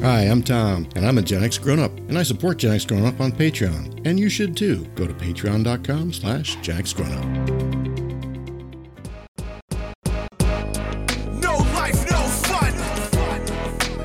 Hi, I'm Tom, and I'm a Gen X Grown-Up, and I support Gen X Grown-Up on Patreon. And you should too. Go to patreon.com/GenXGrown-Up. No life, no fun.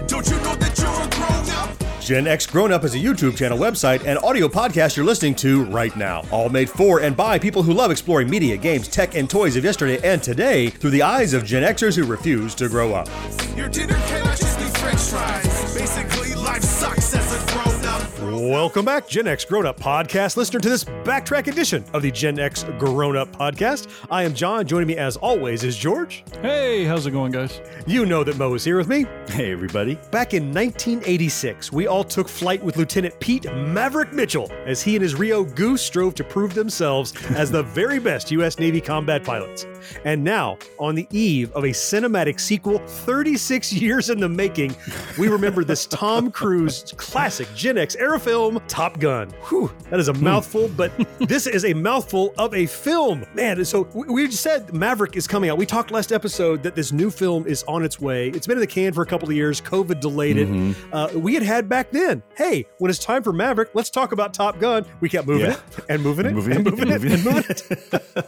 Don't you know that you're a grown-up? Gen X Grown-Up is a YouTube channel, website, and audio podcast you're listening to right now. All made for and by people who love exploring media, games, tech, and toys of yesterday and today through the eyes of Gen Xers who refuse to grow up. Your dinner cannot just be french fries. Basically, life sucks as a grown-up. Welcome back, Gen X Grown-Up Podcast listener, to this backtrack edition of the Gen X Grown-Up Podcast. I am John. Joining me, as always, is George. Hey, how's it going, guys? You know that Mo is here with me. Hey, everybody. Back in 1986, we all took flight with Lieutenant Pete Maverick Mitchell as he and his Rio Goose strove to prove themselves as the very best U.S. Navy combat pilots. And now, on the eve of a cinematic sequel 36 years in the making, we remember this Tom Cruise classic Gen X era film, Top Gun. Whew, that is a mouthful, but this is a mouthful of a film. Man, so we said Maverick is coming out. We talked last episode that this new film is on its way. It's been in the can for a couple of years. COVID delayed it. We had back then, hey, when it's time for Maverick, let's talk about Top Gun. We kept moving it and moving it and moving it and moving it.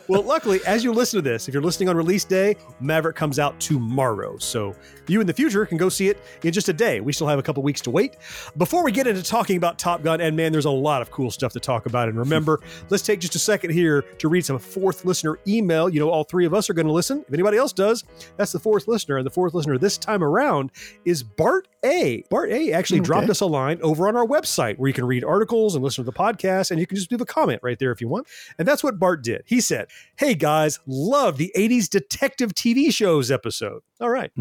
Well, luckily, as you listen to this, if you're listening on release day, Maverick comes out tomorrow. So you in the future can go see it in just a day. We still have a couple weeks to wait. Before we get into talking about Top Gun, and man, there's a lot of cool stuff to talk about and remember, let's take just a second here to read some fourth listener email. You know, all three of us are going to listen. If anybody else does, that's the fourth listener. And the fourth listener this time around is Bart A. Bart A actually dropped us a line over on our website where you can read articles and listen to the podcast, and you can just leave a comment right there if you want. And that's what Bart did. He said, hey guys, love the 80s detective TV shows episode. All right.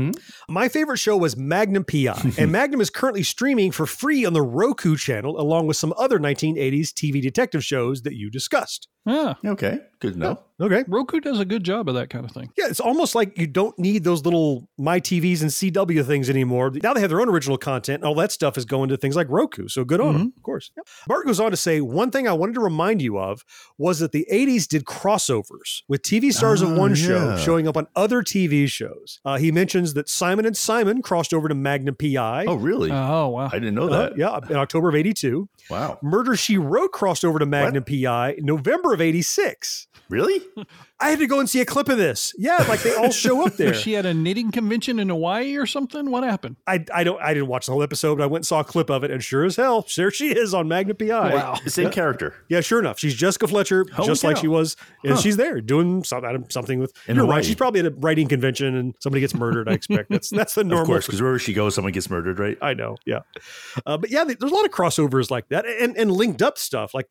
My favorite show was Magnum P.I. and Magnum is currently streaming for free on the Roku channel, along with some other 1980s TV detective shows that you discussed. Yeah. Okay. Good enough. Yeah. Okay. Roku does a good job of that kind of thing. Yeah. It's almost like you don't need those little My TVs and CW things anymore. Now they have their own original content. And all that stuff is going to things like Roku. So good on them, of course. Yeah. Bart goes on to say, one thing I wanted to remind you of was that the 80s did crossovers with TV stars of one show showing up on other TV shows. He mentions that Simon and Simon crossed over to Magnum P.I. Oh, really? Oh, wow. I didn't know that. Yeah. In October of 82. Wow. Murder, She Wrote crossed over to Magnum P.I. November of 86. Really? I had to go and see a clip of this. Yeah, like they all show up there. She had a knitting convention in Hawaii or something? What happened? I didn't watch the whole episode, but I went and saw a clip of it, and sure as hell, there she is on Magnum P.I. Wow. Same character. Yeah, sure enough. She's Jessica Fletcher, like she was, and she's there doing something with, in you're Hawaii. Right, she's probably at a writing convention, and somebody gets murdered, I expect. That's the normal. Of course, because wherever she goes, someone gets murdered, right? I know, yeah. But yeah, there's a lot of crossovers like that, and linked up stuff, like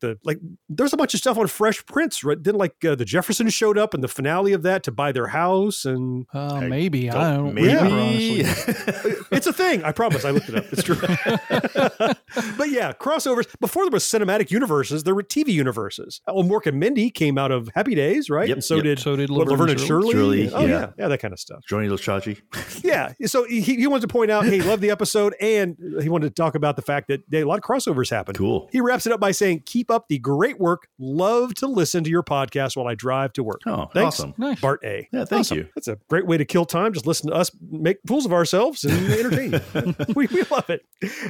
there's a bunch of stuff on Fresh Prince, right? Then like the Jefferson showed up in the finale of that to buy their house, and maybe I don't remember, honestly. It's a thing, I promise. I looked it up. It's true. But yeah, crossovers. Before there was cinematic universes, there were TV universes. Oh, Mork and Mindy came out of Happy Days, right? Yep. And so did Laverne and Shirley. Oh yeah. Yeah, that kind of stuff. Johnny Loshachi. Yeah. So he wanted to point out, hey, love the episode, and he wanted to talk about the fact that a lot of crossovers happen. Cool. He wraps it up by saying, keep up the great work. Love to listen to your podcast while I drive to work. Oh, thanks. Awesome. Nice. Bart A. Yeah, thank you. That's a great way to kill time. Just listen to us make fools of ourselves and entertain. we love it.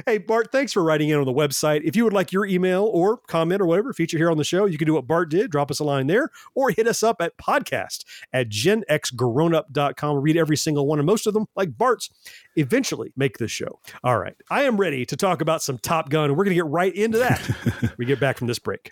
Hey, Bart, thanks for writing in on the website. If you would like your email or comment or whatever feature here on the show, you can do what Bart did. Drop us a line there or hit us up at podcast@genxgrownup.com. Read every single one, and most of them, like Bart's, eventually make this show. All right. I am ready to talk about some Top Gun, and we're going to get right into that when we get back from this break.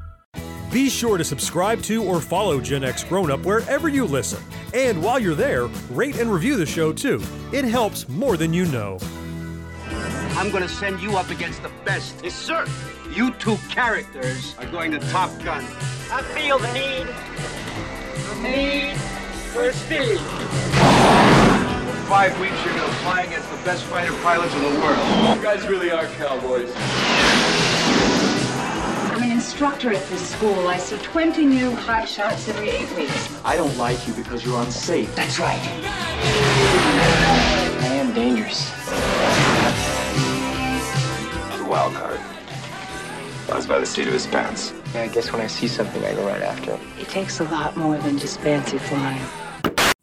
Be sure to subscribe to or follow Gen X Grown-Up wherever you listen. And while you're there, rate and review the show, too. It helps more than you know. I'm going to send you up against the best. Yes, sir. You two characters are going to Top Gun. I feel the need. The need for speed. For 5 weeks, you're going to fly against the best fighter pilots in the world. You guys really are cowboys. I'm an instructor at this school. I see 20 new hot shots every 8 weeks. I don't like you because you're unsafe. That's right. I am dangerous. I'm a wild card. Lies by the seat of his pants. Yeah, I guess when I see something, I go right after it. It takes a lot more than just fancy flying.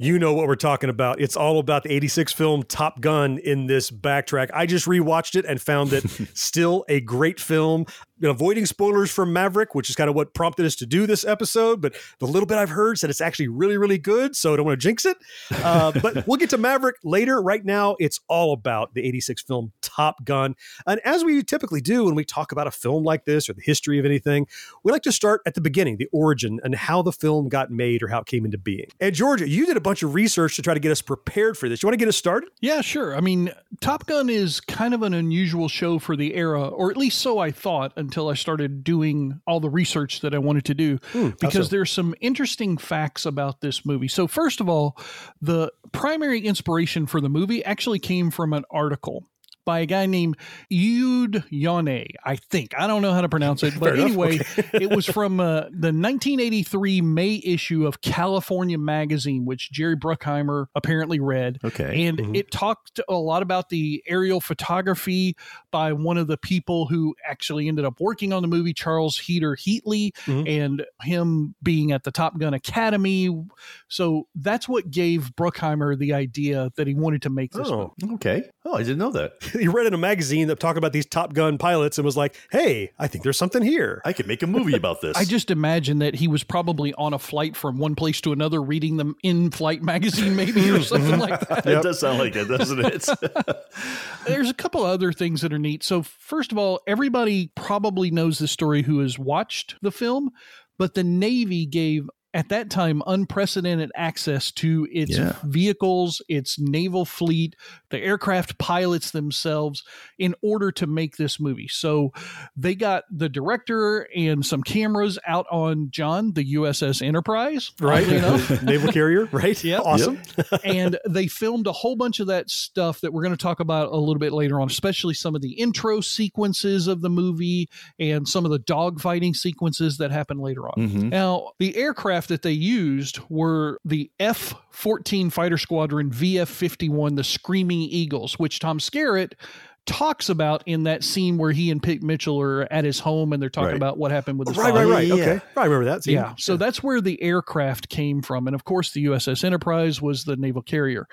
You know what we're talking about. It's all about the 86 film Top Gun in this backtrack. I just rewatched it and found it still a great film. Avoiding spoilers from Maverick, which is kind of what prompted us to do this episode. But the little bit I've heard said it's actually really, really good. So I don't want to jinx it. But we'll get to Maverick later. Right now, it's all about the 86 film Top Gun. And as we typically do when we talk about a film like this or the history of anything, we like to start at the beginning, the origin and how the film got made or how it came into being. And Georgia, you did a bunch of research to try to get us prepared for this. You want to get us started? Yeah, sure. I mean, Top Gun is kind of an unusual show for the era, or at least so I thought, until I started doing all the research that I wanted to do, because there's some interesting facts about this movie. So first of all, the primary inspiration for the movie actually came from an article by a guy named Eude Yonne, I think. I don't know how to pronounce it, but anyway, it was from the 1983 May issue of California magazine, which Jerry Bruckheimer apparently read. Okay. And it talked a lot about the aerial photography by one of the people who actually ended up working on the movie, Charles Heater Heatley, and him being at the Top Gun Academy. So that's what gave Bruckheimer the idea that he wanted to make this movie. Okay. Oh, I didn't know that. He read in a magazine that talked about these Top Gun pilots and was like, hey, I think there's something here. I could make a movie about this. I just imagine that he was probably on a flight from one place to another, reading them in-flight magazine maybe or something like that. It does sound like that, doesn't it? There's a couple other things that are neat. So first of all, everybody probably knows the story who has watched the film, but the Navy gave at that time unprecedented access to its vehicles, its naval fleet, the aircraft pilots themselves in order to make this movie. So they got the director and some cameras out on John, the USS Enterprise, right? Naval carrier, right? Yeah. Awesome. Yep. And they filmed a whole bunch of that stuff that we're going to talk about a little bit later on, especially some of the intro sequences of the movie and some of the dogfighting sequences that happen later on. Now, the aircraft that they used were the F-14 fighter squadron VF-51, the Screaming Eagles, which Tom Skerritt talks about in that scene where he and Pete Mitchell are at his home and they're talking about what happened with his father. Right. Okay. I remember that scene. Yeah. So that's where the aircraft came from. And of course, the USS Enterprise was the naval carrier.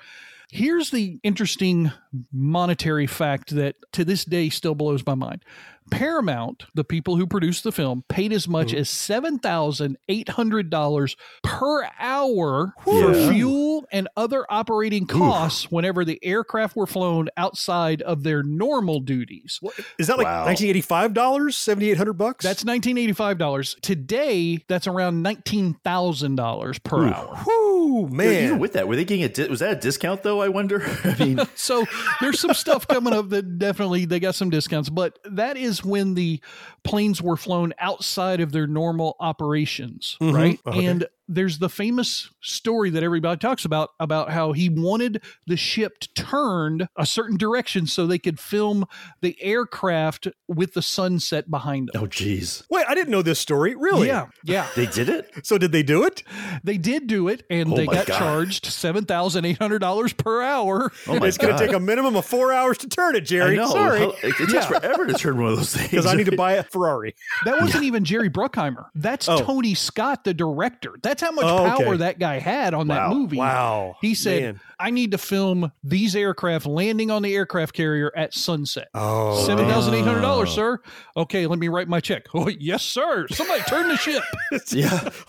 Here's the interesting monetary fact that to this day still blows my mind. Paramount, the people who produced the film, paid as much as $7,800 per hour for fuel and other operating costs whenever the aircraft were flown outside of their normal duties. Is that like $1985, $7,800? That's $1985. Today, that's around $19,000 per hour. Whoo, man. Dude, even with that, were they getting was that a discount though, I wonder? I mean, so there's some stuff coming up that definitely they got some discounts, but that is when the planes were flown outside of their normal operations, right? Okay. And there's the famous story that everybody talks about how he wanted the ship turned a certain direction so they could film the aircraft with the sunset behind them. Oh, geez. Wait, I didn't know this story. Really? Yeah. They did it? So did they do it? They did do it, and they got charged $7,800 per hour. Oh, my It's going to take a minimum of 4 hours to turn it, Jerry. Sorry. It takes forever to turn one of those things. Because I need to buy a Ferrari. That wasn't even Jerry Bruckheimer. That's Tony Scott, the director. That's how much power that guy had on that movie. Wow. He said, I need to film these aircraft landing on the aircraft carrier at sunset. Oh. $7,800, sir. Okay, let me write my check. Oh, yes, sir. Somebody turn the ship.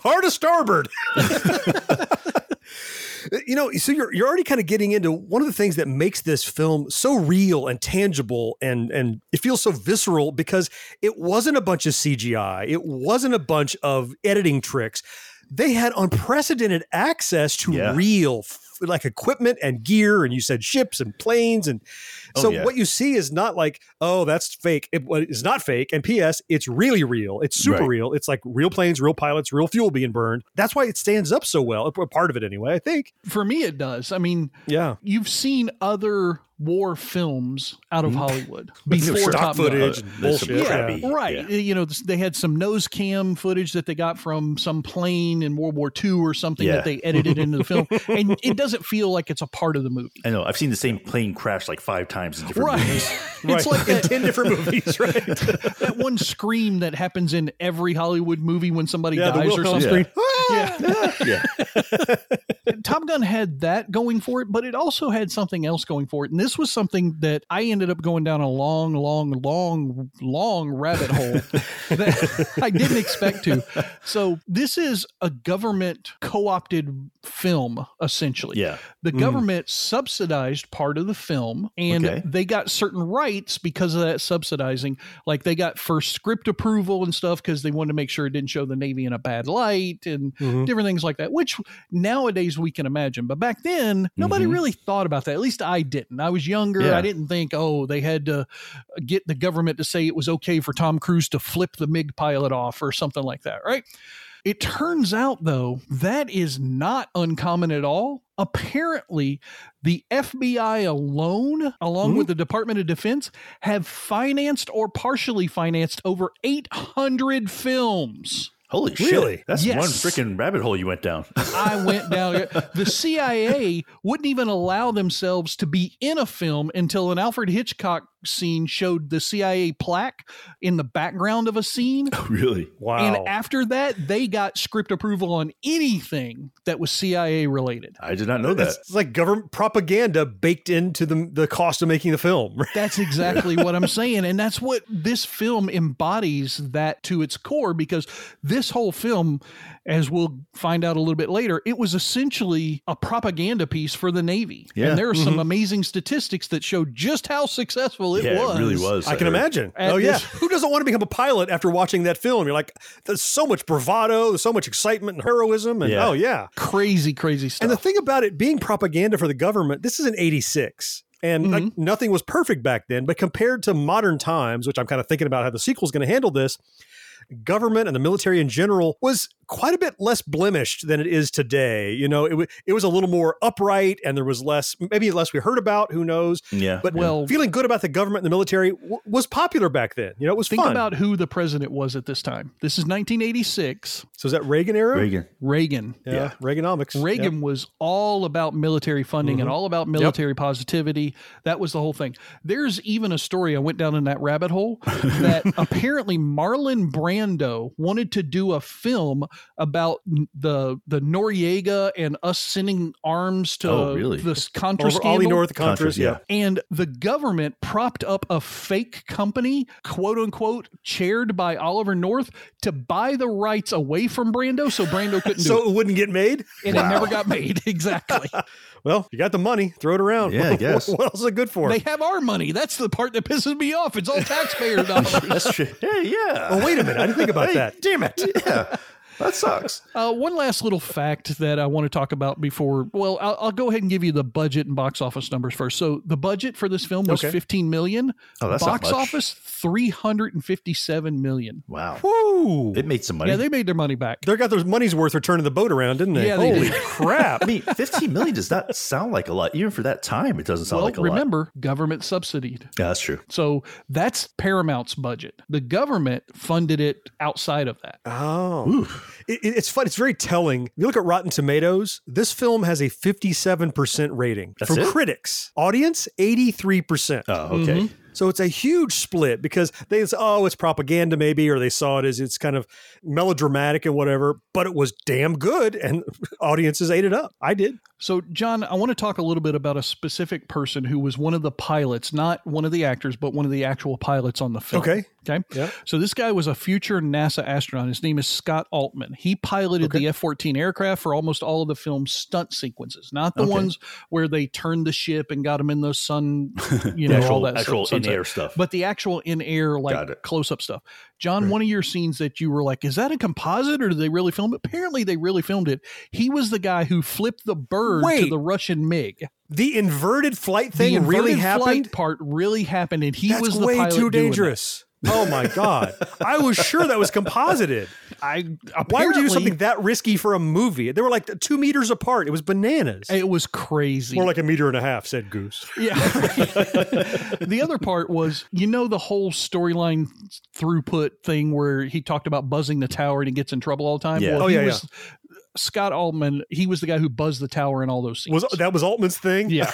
Hard to starboard. You know, so you're already kind of getting into one of the things that makes this film so real and tangible, and it feels so visceral because it wasn't a bunch of CGI. It wasn't a bunch of editing tricks. They had unprecedented access to real like equipment and gear, and you said ships and planes, and so what you see is not like, oh, that's fake. It's not fake. And P.S., it's really real. It's super real. It's like real planes, real pilots, real fuel being burned. That's why it stands up so well. A part of it anyway, I think. For me, it does. I mean, you've seen other war films out of Hollywood before stock footage and bullshit. You know, they had some nose cam footage that they got from some plane in World War II or something that they edited into the film, and it doesn't feel like it's a part of the movie. I know. I've seen the same plane crash like 5 times in different movies. It's like that, 10 different movies, right? That one scream that happens in every Hollywood movie when somebody dies or something. Top Gun had that going for it, but it also had something else going for it. And this was something that I ended up going down a long rabbit hole that I didn't expect to. So this is a government co-opted film, essentially. Yeah. The government subsidized part of the film, and they got certain rights because of that subsidizing. Like they got first script approval and stuff because they wanted to make sure it didn't show the Navy in a bad light and different things like that, which nowadays we can imagine. But back then, nobody really thought about that. At least I didn't. I was younger. Yeah. I didn't think, oh, they had to get the government to say it was okay for Tom Cruise to flip the MiG pilot off or something like that, right? It turns out, though, that is not uncommon at all. Apparently, the FBI alone, along with the Department of Defense, have financed or partially financed over 800 films. Holy shit. That's one freaking rabbit hole you went down. I went down. The CIA wouldn't even allow themselves to be in a film until an Alfred Hitchcock scene showed the CIA plaque in the background of a scene. Oh, really? Wow. And after that, they got script approval on anything that was CIA related. I did not know that. It's like government propaganda baked into the cost of making the film. That's exactly what I'm saying. And that's what this film embodies, that to its core, because this whole film, as we'll find out a little bit later, it was essentially a propaganda piece for the Navy. Yeah. And there are some amazing statistics that show just how successful it was. It really was. I can imagine. Who doesn't want to become a pilot after watching that film? You're like, there's so much bravado, there's so much excitement and heroism. And crazy, crazy stuff. And the thing about it being propaganda for the government, this is in 86. And like, nothing was perfect back then, but compared to modern times, which I'm kind of thinking about how the sequel's going to handle this, government and the military in general was quite a bit less blemished than it is today. You know, it was a little more upright, and there was maybe less we heard about, who knows. Yeah. But feeling good about the government and the military was popular back then. You know, it was fun. Think about who the president was at this time. This is 1986. So is that Reagan era? Reagan. Yeah. Reaganomics. Reagan was all about military funding and all about military positivity. That was the whole thing. There's even a story. I went down in that rabbit hole that apparently Marlon Brando wanted to do a film about the Noriega and us sending arms to this Contra scandal. Ollie North Contras, and the government propped up a fake company, quote unquote, chaired by Oliver North, to buy the rights away from Brando so Brando couldn't do it. So it wouldn't get made? And it never got made, exactly. Well, you got the money, throw it around. Yeah, I guess. What else is it good for? They have our money. That's the part that pisses me off. It's all taxpayer dollars. That's true. Hey, yeah. Oh, wait a minute. I didn't think about that. Damn it. Yeah. That sucks. One last little fact that I want to talk about before. Well, I'll go ahead and give you the budget and box office numbers first. So the budget for this film was $15 million. Oh, that's box office $357 million. Wow. Woo! It made some money. Yeah, they made their money back. They got their money's worth returning the boat around, didn't they? Yeah, they Holy crap! I mean, $15 million does not sound like a lot, even for that time. It doesn't sound like a lot. Remember, government subsidized. Yeah, that's true. So that's Paramount's budget. The government funded it outside of that. Oh. Ooh. It's fun. It's very telling. If you look at Rotten Tomatoes, this film has a 57% rating from critics. Audience, 83%. Oh, okay. Mm-hmm. So it's a huge split because they say, oh, it's propaganda maybe, or they saw it as it's kind of melodramatic and whatever, but it was damn good, and audiences ate it up. I did. So, John, I want to talk a little bit about a specific person who was one of the pilots, not one of the actors, but one of the actual pilots on the film. Okay. Okay. Yeah. So this guy was a future NASA astronaut. His name is Scott Altman. He piloted the F-14 aircraft for almost all of the film's stunt sequences, not the ones where they turned the ship and got him in those sun, you know, all that actual in-air stuff, but the actual in-air, like close-up stuff. John, one of your scenes that you were like, is that a composite or did they really film it? Apparently they really filmed it. He was the guy who flipped the bird to the Russian MiG. The inverted flight thing really happened? The inverted flight part really happened, and he was the pilot. That's way too dangerous. Oh, my God. I was sure that was composited. Why would you do something that risky for a movie? They were like 2 meters apart. It was bananas. It was crazy. More like 1.5 meters, said Goose. Yeah. The other part was, you know, the whole storyline throughput thing where he talked about buzzing the tower and he gets in trouble all the time? Yeah. Well, Scott Altman, he was the guy who buzzed the tower in all those scenes. That was Altman's thing? Yeah.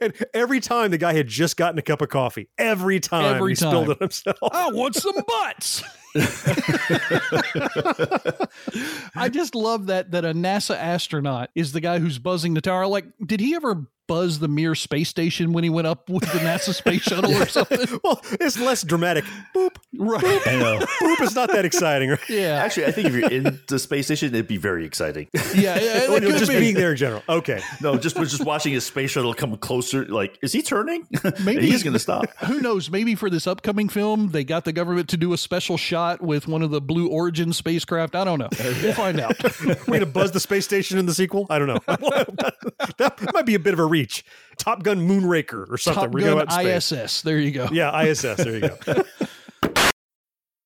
And every time the guy had just gotten a cup of coffee. Every time. Spilled it himself. I want some butts. I just love that a NASA astronaut is the guy who's buzzing the tower. Like, did he ever buzz the Mir space station when he went up with the NASA space shuttle or something? Well, it's less dramatic. Boop. Right. Boop. I know. Boop is not that exciting, right? Yeah. Actually, I think if you're in the space station, it'd be very exciting. Yeah. Just being there in general. Okay. No, we're just watching his space shuttle come closer. Like, is he turning? Maybe he's going to stop. Who knows? Maybe for this upcoming film, they got the government to do a special shot with one of the Blue Origin spacecraft. I don't know. We'll find out. We're going to buzz the space station in the sequel? I don't know. That might be a bit of a reach. Top Gun Moonraker or something. Top Gun ISS. There you go. Yeah, ISS. There you go.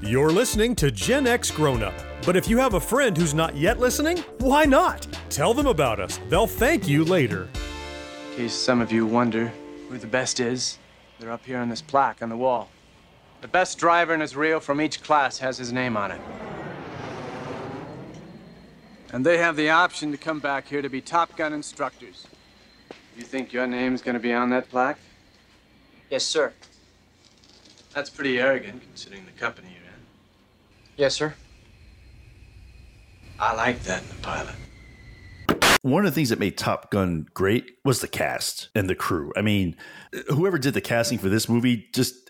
You're listening to Gen X Grown-Up, but if you have a friend who's not yet listening, why not? Tell them about us. They'll thank you later. In case some of you wonder who the best is, they're up here on this plaque on the wall. The best driver in his Rio from each class has his name on it. And they have the option to come back here to be Top Gun instructors. You think your name's going to be on that plaque? Yes, sir. That's pretty arrogant, considering the company you're in. Yes, sir. I like that in the pilot. One of the things that made Top Gun great was the cast and the crew. I mean, whoever did the casting for this movie,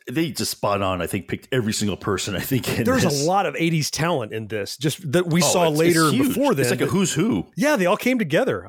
they spot on, I think, picked every single person, I think. There's a lot of 80s talent in this, just that we saw later and before this. It's like a who's who. Yeah, they all came together.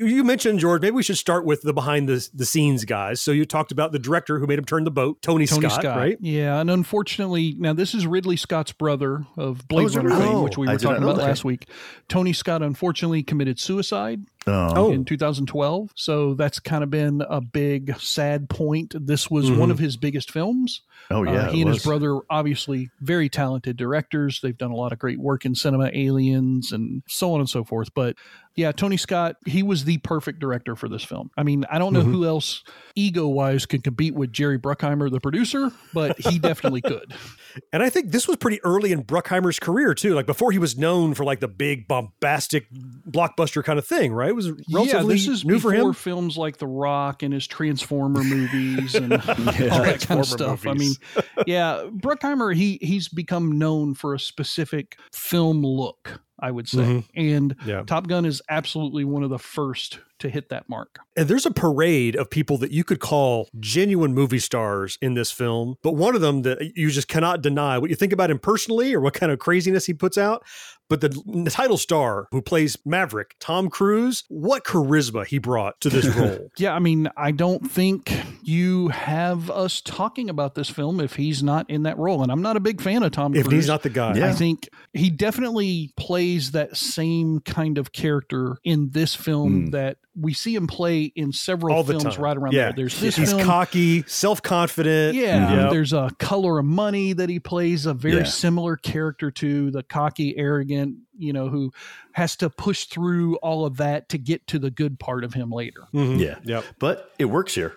You mentioned, George, maybe we should start with the behind the scenes guys. So you talked about the director who made him turn the boat, Tony Scott, right? Yeah. And unfortunately, now this is Ridley Scott's brother of Blade Runner fame, which we were talking about last week. Tony Scott, unfortunately, committed suicide in 2012. So that's kind of been a big sad point. This was one of his biggest films. Oh, yeah. He and his brother, obviously, very talented directors. They've done a lot of great work in cinema, Aliens, and so on and so forth. But yeah, Tony Scott, he was the perfect director for this film. I mean, I don't know who else ego-wise could compete with Jerry Bruckheimer, the producer, but he definitely could. And I think this was pretty early in Bruckheimer's career, too. Like, before he was known for, like, the big, bombastic blockbuster kind of thing, right? It was relatively this is new for him. Before films like The Rock and his Transformer movies and all that kind of stuff. Movies. I mean, yeah, Bruckheimer, he's become known for a specific film look, I would say. And Top Gun is absolutely one of the first to hit that mark. And there's a parade of people that you could call genuine movie stars in this film. But one of them that you just cannot deny what you think about him personally or what kind of craziness he puts out. But the title star who plays Maverick, Tom Cruise, what charisma he brought to this role. Yeah, I mean, I don't think you have us talking about this film if he's not in that role. And I'm not a big fan of Tom Cruise. If he's not the guy. Yeah. I think he definitely plays that same kind of character in this film that we see him play in several films right around there. There's this He's cocky, self-confident. Yeah. Yep. There's a Color of Money that he plays a very similar character to, the cocky, arrogant, you know, who has to push through all of that to get to the good part of him later. Mm-hmm. Yeah. Yep. But it works here.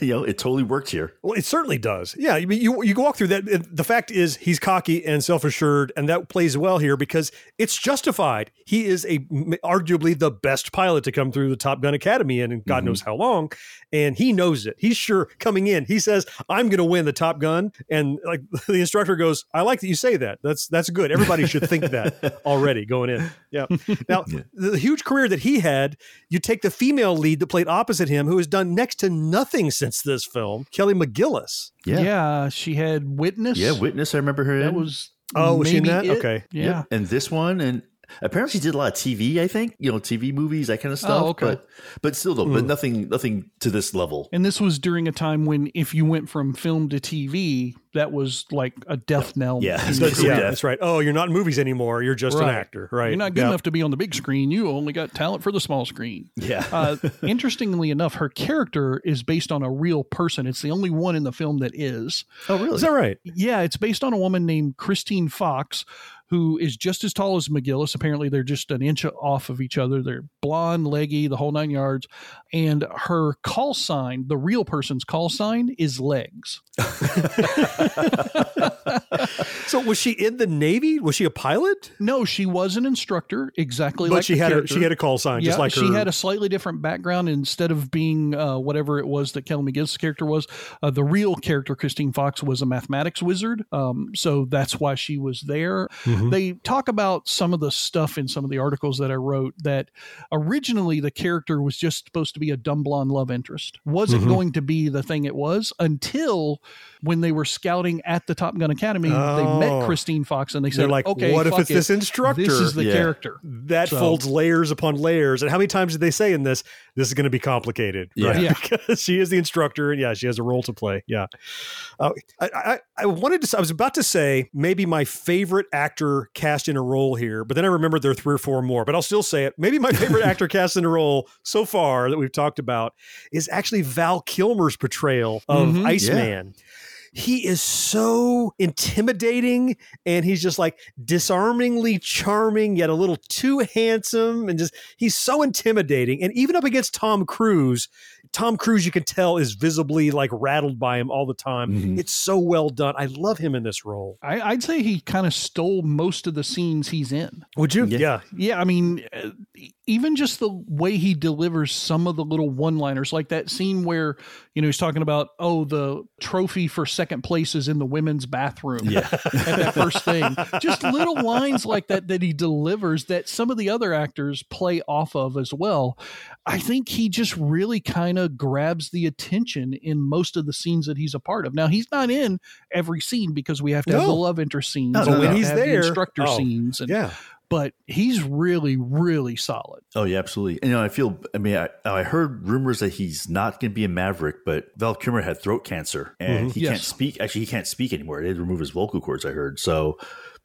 You know, it totally works here. Well, it certainly does. Yeah. I mean, you walk through that. The fact is he's cocky and self-assured, and that plays well here because it's justified. He is arguably the best pilot to come through the Top Gun Academy in God knows how long. And he knows it. He's sure coming in. He says, I'm going to win the Top Gun. And like the instructor goes, I like that you say that. That's good. Everybody should think that already going in. Yeah. Now, the huge career that he had, you take the female lead that played opposite him, who has done next to nothing since this film, Kelly McGillis. Yeah. Yeah. She had Witness. Yeah. Witness. I remember her. That was. Oh, was she in that? It? Okay. Yeah. Yep. And this one. And apparently she did a lot of TV, I think, you know, TV movies, that kind of stuff. Oh, okay. But still, though, but nothing to this level. And this was during a time when if you went from film to TV, that was like a death knell. Yeah. Yeah, that's right. Oh, you're not in movies anymore. You're just an actor, right? You're not good enough to be on the big screen. You only got talent for the small screen. Yeah. Interestingly enough, her character is based on a real person. It's the only one in the film that is. Oh, really? Is that right? Yeah. It's based on a woman named Christine Fox, who is just as tall as McGillis. Apparently they're just an inch off of each other. They're blonde, leggy, the whole nine yards. And her call sign, the real person's call sign, is Legs. So was she in the Navy? Was she a pilot? No, she was an instructor, exactly. But like she had a call sign, just like her. She had a slightly different background. Instead of being whatever it was that Kelly McGillis' character was, the real character, Christine Fox, was a mathematics wizard. So that's why she was there. Mm-hmm. They talk about some of the stuff in some of the articles that I wrote that originally the character was just supposed to be a dumb blonde love interest. Wasn't going to be the thing it was until when they were scouting at the Top Gun Academy. They met Christine Fox and they said, like, okay, what if it's this instructor? This is the character. That folds layers upon layers. And how many times did they say in this is going to be complicated? Right? Yeah. Because she is the instructor and she has a role to play. Yeah. I was about to say maybe my favorite actor cast in a role here, but then I remembered there are three or four more, but I'll still say it. Maybe my favorite actor cast in a role so far that we've talked about is actually Val Kilmer's portrayal of Iceman. Yeah. He is so intimidating, and he's just like disarmingly charming, yet a little too handsome, and just he's so intimidating. And even up against Tom Cruise, you can tell is visibly like rattled by him all the time. Mm-hmm. It's so well done. I love him in this role. I'd say he kind of stole most of the scenes he's in. Would you? Yeah. Yeah. I mean, even just the way he delivers some of the little one-liners, like that scene where, you know, he's talking about, oh, the trophy for second place is in the women's bathroom. Yeah. At that first thing. Just little lines like that he delivers that some of the other actors play off of as well. I think he just really kind of grabs the attention in most of the scenes that he's a part of. Now, he's not in every scene because we have to have the love interest scenes. No, when he's there, the instructor scenes. And, but he's really, really solid. Oh, yeah, absolutely. And, you know, I heard rumors that he's not going to be a Maverick, but Val Kilmer had throat cancer and he can't speak. Actually, he can't speak anymore. They had to remove his vocal cords, I heard. So,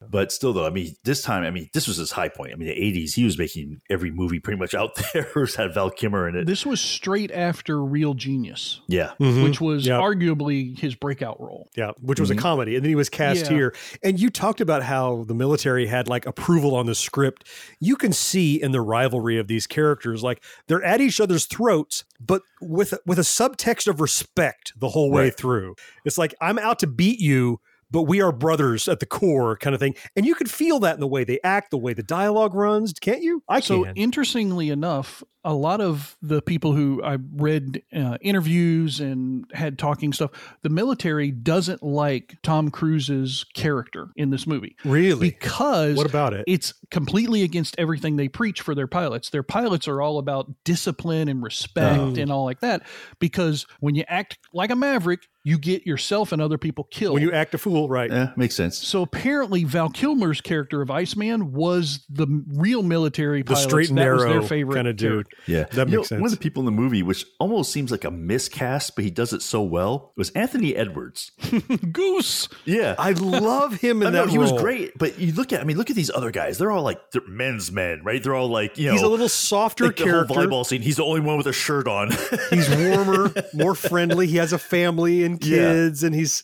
but still, though, I mean, this time, I mean, this was his high point. I mean, the 80s, he was making every movie pretty much out there had Val Kilmer in it. This was straight after Real Genius. Yeah. Mm-hmm. Which was arguably his breakout role. Yeah. Which was a comedy. And then he was cast here. And you talked about how the military had like approval on the script. You can see in the rivalry of these characters, like they're at each other's throats, but with a subtext of respect the whole way through. It's like, I'm out to beat you, but we are brothers at the core kind of thing. And you could feel that in the way they act, the way the dialogue runs. Can't you? So interestingly enough, a lot of the people who I read interviews and had talking stuff, the military doesn't like Tom Cruise's character in this movie. Really? Because what about it? It's completely against everything they preach for their pilots. Their pilots are all about discipline and respect and all like that. Because when you act like a maverick, you get yourself and other people killed. When you act a fool, right? Yeah, makes sense. So apparently Val Kilmer's character of Iceman was the real military pilot. The straight and narrow kind of dude. Yeah, that makes sense. One of the people in the movie, which almost seems like a miscast, but he does it so well, was Anthony Edwards. Goose. Yeah. I love him in that role. He was great. But you look at these other guys. They're all like, they're men's men, right? They're all like, you know. He's a little softer like character. The whole volleyball scene, he's the only one with a shirt on. He's warmer, more friendly. He has a family and kids, and he's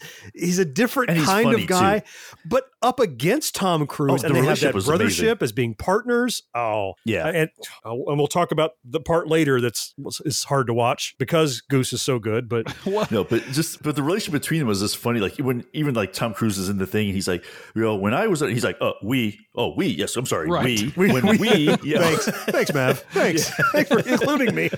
a different kind of guy. Too. But up against Tom Cruise, and they have that brothership amazing. As being partners. Oh, yeah, and we'll talk about the part later that's hard to watch because Goose is so good. But but the relationship between them was just funny. Like when even like Tom Cruise is in the thing, and he's like, you know, when I was, he's like, thanks, Mav, thanks for including me.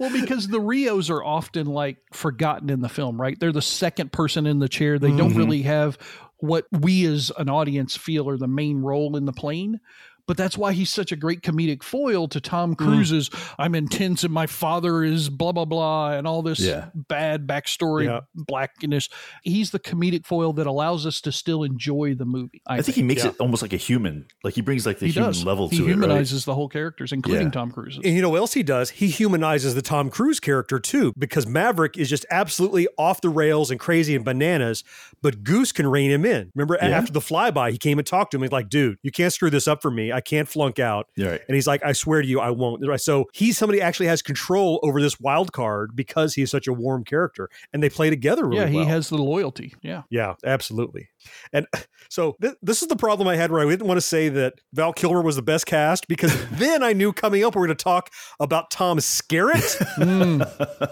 Well, because the Rios are often like forgotten in the film, right? They're the second person in the chair. They don't really have what we as an audience feel are the main role in the plane. But that's why he's such a great comedic foil to Tom Cruise's I'm intense and my father is blah, blah, blah, and all this bad backstory, blackness. He's the comedic foil that allows us to still enjoy the movie. I think he makes it almost like a human. Like he brings like the human level to it. He humanizes the whole characters, including Tom Cruise. And you know what else he does? He humanizes the Tom Cruise character too, because Maverick is just absolutely off the rails and crazy and bananas, but Goose can rein him in. Remember after the flyby, he came and talked to him. He's like, dude, you can't screw this up for me. I can't flunk out. Right. And he's like, I swear to you, I won't. So he's somebody who actually has control over this wild card because he's such a warm character. And they play together really well. Yeah, he has the loyalty. Yeah. Yeah, absolutely. And so this is the problem I had where I didn't want to say that Val Kilmer was the best cast because then I knew coming up we were going to talk about Tom Skerritt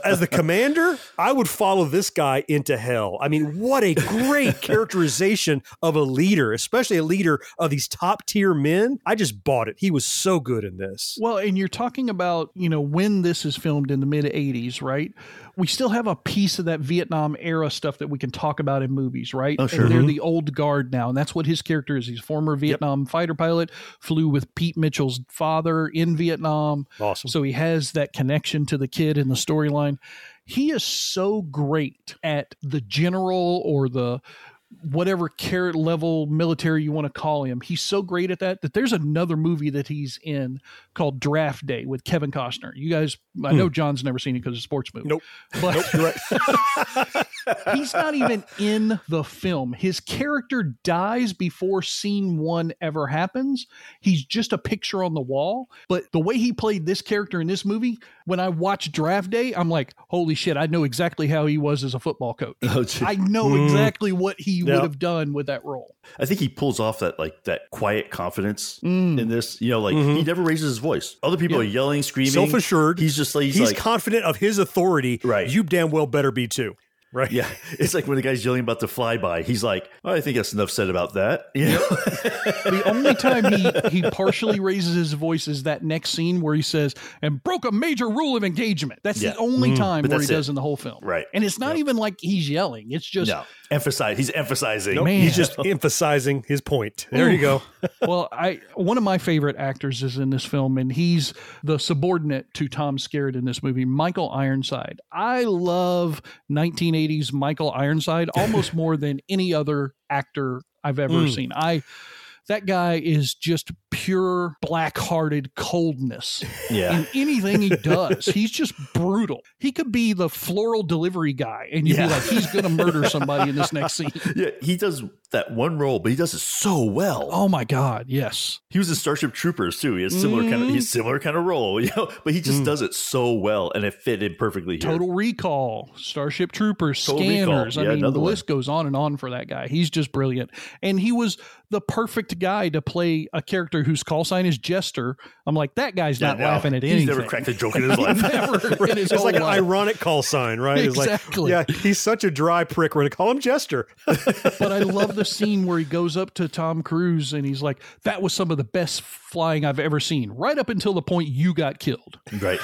as the commander. I would follow this guy into hell. I mean, what a great characterization of a leader, especially a leader of these top tier men. I just bought it. He was so good in this. Well, and you're talking about, you know, when this is filmed in the mid 80s, right? We still have a piece of that Vietnam era stuff that we can talk about in movies, right? Oh, sure. And they're the old guard now. And that's what his character is. He's a former Vietnam fighter pilot, flew with Pete Mitchell's father in Vietnam. Awesome. So he has that connection to the kid in the storyline. He is so great at the general or the whatever carrot level military you want to call him. He's so great at that there's another movie that he's in called Draft Day with Kevin Costner. You guys, I know John's never seen it because it's a sports movie. Nope. But you're right. He's not even in the film. His character dies before scene one ever happens. He's just a picture on the wall. But the way he played this character in this movie, when I watch Draft Day, I'm like, holy shit, I know exactly how he was as a football coach. Oh, I know exactly what he would have done with that role. I think he pulls off that quiet confidence in this. You know, like he never raises his voice. Other people are yelling, screaming. Self-assured. He's just like, he's confident of his authority. Right. You damn well better be too. Right. Yeah. It's like when the guy's yelling about the flyby, he's like, oh, I think that's enough said about that. You know? The only time he partially raises his voice is that next scene where he says, and broke a major rule of engagement. That's the only time where he does in the whole film. Right. And it's not even like he's yelling. It's just he's emphasizing. Nope. He's just emphasizing his point. There you go. Well, one of my favorite actors is in this film, and he's the subordinate to Tom Skerritt in this movie, Michael Ironside. I love 1980s Michael Ironside almost more than any other actor I've ever seen. That guy is just pure black-hearted coldness in anything he does. He's just brutal. He could be the floral delivery guy, and you'd be like, he's going to murder somebody in this next scene. Yeah, he does that one role, but he does it so well. Oh my God, yes. He was in Starship Troopers too. He has similar kind of role, you know, but he just does it so well, and it fit in perfectly here. Total Recall, Starship Troopers, Total Scanners. Recall. Yeah, I mean, the list goes on for that guy. He's just brilliant, and he was the perfect guy to play a character whose call sign is Jester. I'm like, that guy's not laughing at anything. He's never cracked a joke in his life. Never in his it's like life. An ironic call sign, right? Exactly. It's like, yeah, he's such a dry prick. We're going to call him Jester. But I love the scene where he goes up to Tom Cruise and he's like, that was some of the best flying I've ever seen, right up until the point you got killed. Right.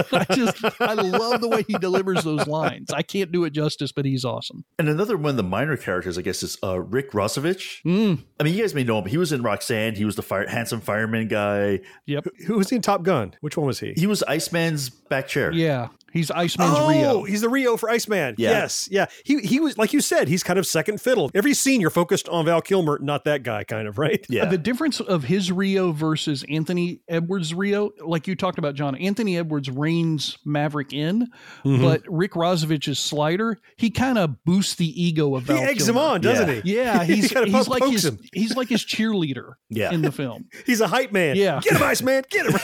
I love the way he delivers those lines. I can't do it justice, but he's awesome. And another one of the minor characters, I guess, is Rick Rossovich. I mean, you guys may know him. He was in Roxanne. He was the handsome fireman guy. Yep. Who was he in Top Gun? Which one was he? He was Iceman's back chair. Yeah. He's Iceman's Rio. He's the Rio for Iceman. Yeah. Yes. Yeah. He was, like you said, he's kind of second fiddle. Every scene you're focused on Val Kilmer, not that guy kind of, right? Yeah. The difference of his Rio versus Anthony Edwards' Rio, like you talked about, John, Anthony Edwards reins Maverick in, but Rick Rosovich's slider, he kind of boosts the ego of Val Kilmer. He eggs him on, doesn't he? Yeah. He's like his cheerleader in the film. He's a hype man. Yeah. Get him, Iceman. Get him.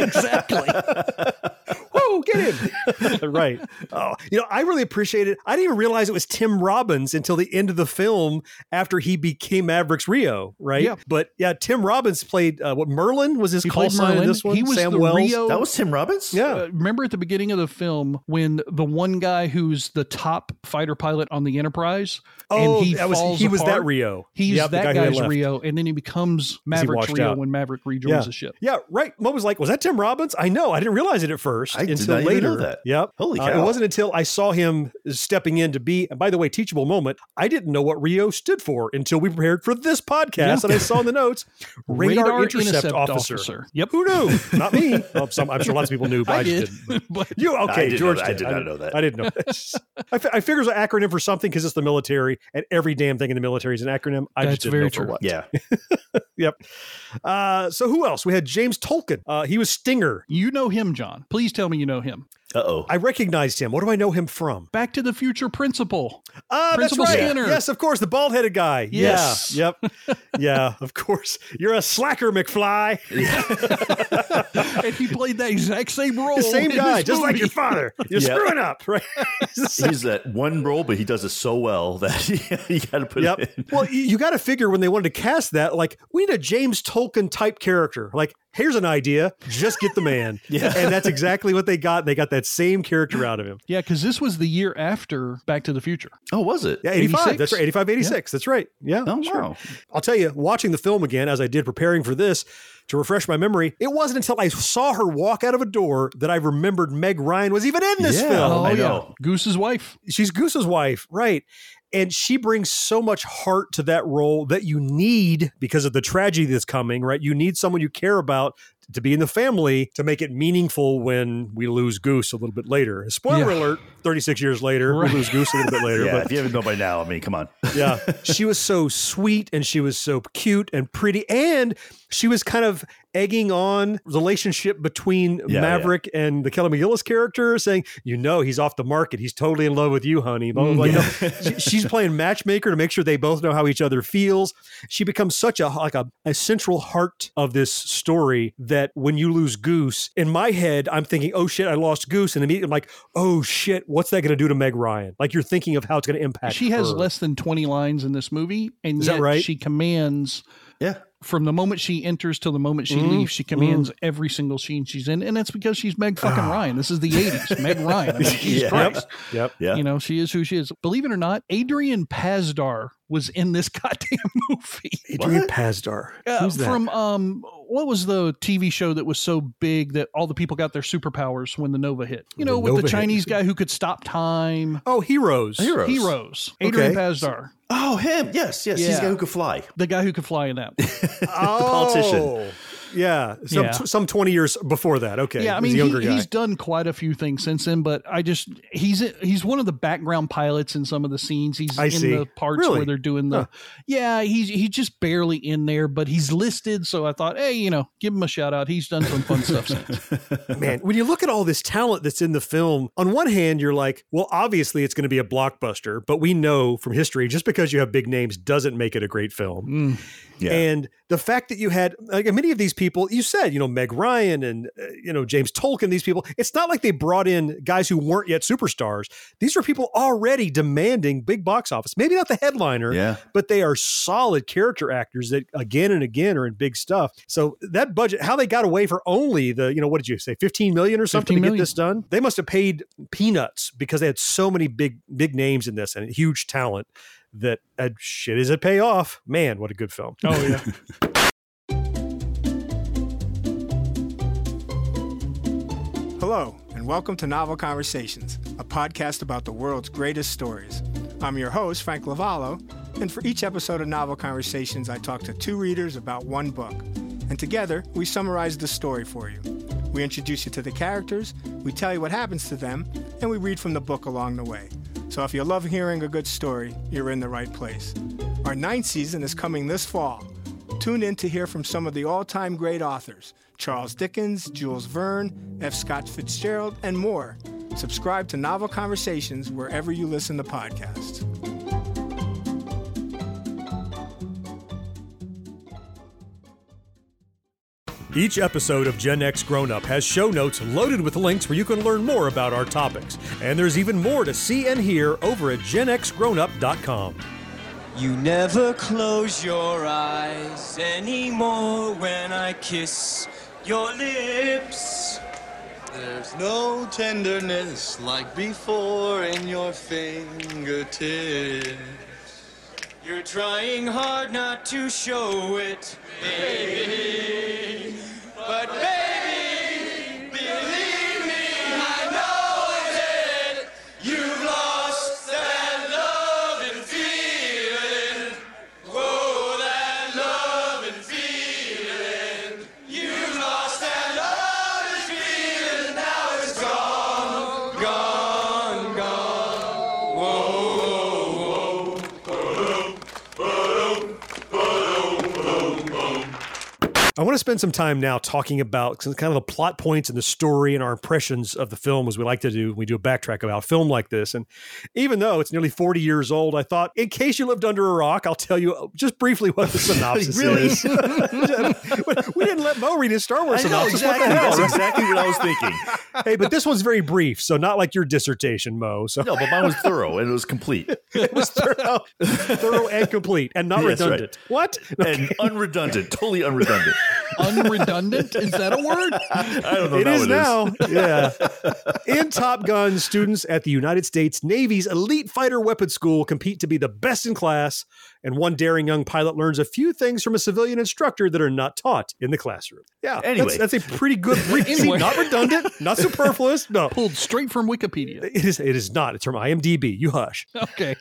Exactly. Whoa, get excited. Right. Oh, you know, I really appreciate it. I didn't even realize it was Tim Robbins until the end of the film after he became Maverick's Rio. Right. Yeah. But yeah, Tim Robbins played what Merlin was his call sign in this one. He was Sam Wells. Rio, that was Tim Robbins. Yeah. Remember at the beginning of the film when the one guy who's the top fighter pilot on the Enterprise. Oh, and he was that Rio. He's that guy's Rio. And then he becomes Maverick's Rio when Maverick rejoins the ship. Yeah. Right. Mom was like, was that Tim Robbins? I know. I didn't realize it at first until later. That. Yep. Holy cow. It wasn't until I saw him stepping in to be, and by the way, teachable moment. I didn't know what Rio stood for until we prepared for this podcast. And I saw in the notes, radar intercept officer. Yep. Who knew? Not me. Well, I'm sure lots of people knew, but I just didn't. But you, okay, George, I did not know that. I didn't know that. I figured it was an acronym for something because it's the military and every damn thing in the military is an acronym. That's just didn't know for what. Yeah. Yep. So who else? We had James Tolkien. He was Stinger. You know him, John. Please tell me you know him. Uh-oh. I recognized him. What do I know him from? Back to the Future principal. Principal that's right. Skinner. Yeah. Yes, of course. The bald-headed guy. Yes. Yeah. Yep. Yeah, of course. You're a slacker, McFly. Yeah. And he played that exact same role. The same guy, just like your father. You're screwing up, right? He's that one role, but he does it so well that you got to put it in. Well, you got to figure when they wanted to cast that, like, we need a James Tolkien type character. Like, here's an idea. Just get the man. Yeah. And that's exactly what they got. They got that same character out of him. Yeah, because this was the year after Back to the Future. Oh, was it? Yeah, 85. 86? That's right. 85, 86. Yeah. That's right. Yeah. Oh, sure. Wow. I'll tell you, watching the film again, as I did preparing for this, to refresh my memory, it wasn't until I saw her walk out of a door that I remembered Meg Ryan was even in this film. Oh, I know. Yeah. Goose's wife. She's Goose's wife. Right. And she brings so much heart to that role that you need because of the tragedy that's coming, right? You need someone you care about to be in the family to make it meaningful when we lose Goose a little bit later. Spoiler alert, 36 years later, we lose Goose a little bit later. But if you haven't known by now, I mean, come on. Yeah. She was so sweet and she was so cute and pretty. And she was kind of egging on relationship between Maverick and the Kelly McGillis character saying, you know, he's off the market. He's totally in love with you, honey. Blah, blah, blah. She's playing matchmaker to make sure they both know how each other feels. She becomes such a central heart of this story that when you lose Goose, in my head, I'm thinking, oh shit, I lost Goose. And immediately I'm like, oh shit, what's that going to do to Meg Ryan? Like you're thinking of how it's going to impact her. She has less than 20 lines in this movie. And yet she commands... Yeah. From the moment she enters till the moment she leaves, she commands every single scene she's in. And that's because she's Meg fucking Ryan. This is the 80s. Meg Ryan. I mean, Jesus Christ. Yep. You know, she is who she is. Believe it or not, Adrian Pazdar was in this goddamn movie. Adrian Pazdar. Who's that? From, what was the TV show that was so big that all the people got their superpowers when the Nova hit? You know, with the Chinese guy who could stop time. Oh, Heroes. Adrian Pazdar. Oh, him. Yes. He's the guy who could fly. The guy who could fly in that. The politician. Yeah. Some 20 years before that. Okay. Yeah. I mean, he's done quite a few things since then, but he's one of the background pilots in some of the scenes. He's the parts where they're doing the, he's just barely in there, but he's listed. So I thought, hey, you know, give him a shout out. He's done some fun stuff since. Man, when you look at all this talent that's in the film, on one hand, you're like, well, obviously it's going to be a blockbuster, but we know from history, just because you have big names doesn't make it a great film. And the fact that you had, like, many of these people, you said, you know, Meg Ryan and, you know, James Tolkien, these people, it's not like they brought in guys who weren't yet superstars. These are people already demanding big box office, maybe not the headliner, but they are solid character actors that again and again are in big stuff. So that budget, how they got away for only the, you know, what did you say? 15 million or something to get this done. They must've paid peanuts because they had so many big names in this and huge talent that shit is a payoff. Man, what a good film. Oh yeah. Hello, and welcome to Novel Conversations, a podcast about the world's greatest stories. I'm your host, Frank Lavallo, and for each episode of Novel Conversations, I talk to two readers about one book, and together, we summarize the story for you. We introduce you to the characters, we tell you what happens to them, and we read from the book along the way. So if you love hearing a good story, you're in the right place. Our 9th season is coming this fall. Tune in to hear from some of the all-time great authors, Charles Dickens, Jules Verne, F. Scott Fitzgerald, and more. Subscribe to Novel Conversations wherever you listen to podcasts. Each episode of Gen X Grown-Up has show notes loaded with links where you can learn more about our topics. And there's even more to see and hear over at genxgrownup.com. You never close your eyes anymore when I kiss your lips. There's no tenderness like before in your fingertips. You're trying hard not to show it, baby. But baby, believe me, I know it. You've lost that love and feeling. Whoa, that love and feeling. You've lost that love and feeling. Now it's gone, gone, gone. Whoa, whoa, whoa. I want to spend some time now talking about kind of the plot points and the story and our impressions of the film, as we like to do when we do a backtrack about a film like this. And even though it's nearly 40 years old, I thought, in case you lived under a rock, I'll tell you just briefly what the synopsis is. We didn't let Mo read his Star Wars synopsis. Exactly. That's exactly what I was thinking. Hey, but this one's very brief, so not like your dissertation, Mo. So. No, but mine was thorough and it was complete. It was thorough, thorough and complete and not redundant. Right. What? Okay. And unredundant, totally unredundant. Unredundant? Is that a word? I don't know. It is now. Yeah. In Top Gun, students at the United States Navy's elite fighter weapons school compete to be the best in class, and one daring young pilot learns a few things from a civilian instructor that are not taught in the classroom. Yeah. Anyway, that's a pretty good brief. Anyway. Not redundant, not superfluous. No. Pulled straight from Wikipedia. It is not. It's from IMDb. You hush. Okay.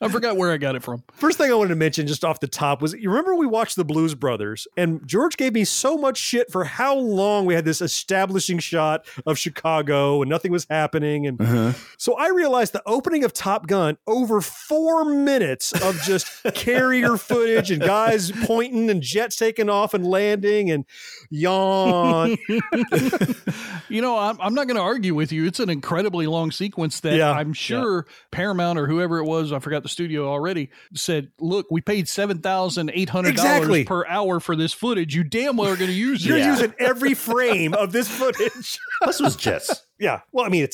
I forgot where I got it from. First thing I wanted to mention just off the top was, you remember we watched The Blues Brothers, and George gave me so much shit for how long we had this establishing shot of Chicago and nothing was happening. And so I realized the opening of Top Gun, over 4 minutes of just carrier footage and guys pointing and jets taking off and landing and yawn. You know, I'm not going to argue with you. It's an incredibly long sequence that I'm sure Paramount or whoever it was, I forgot the studio already, said, look, we paid $7,800 per hour for this footage. You damn well are going to use it. You're using every frame of this footage. This was jets. Yeah. Well, I mean,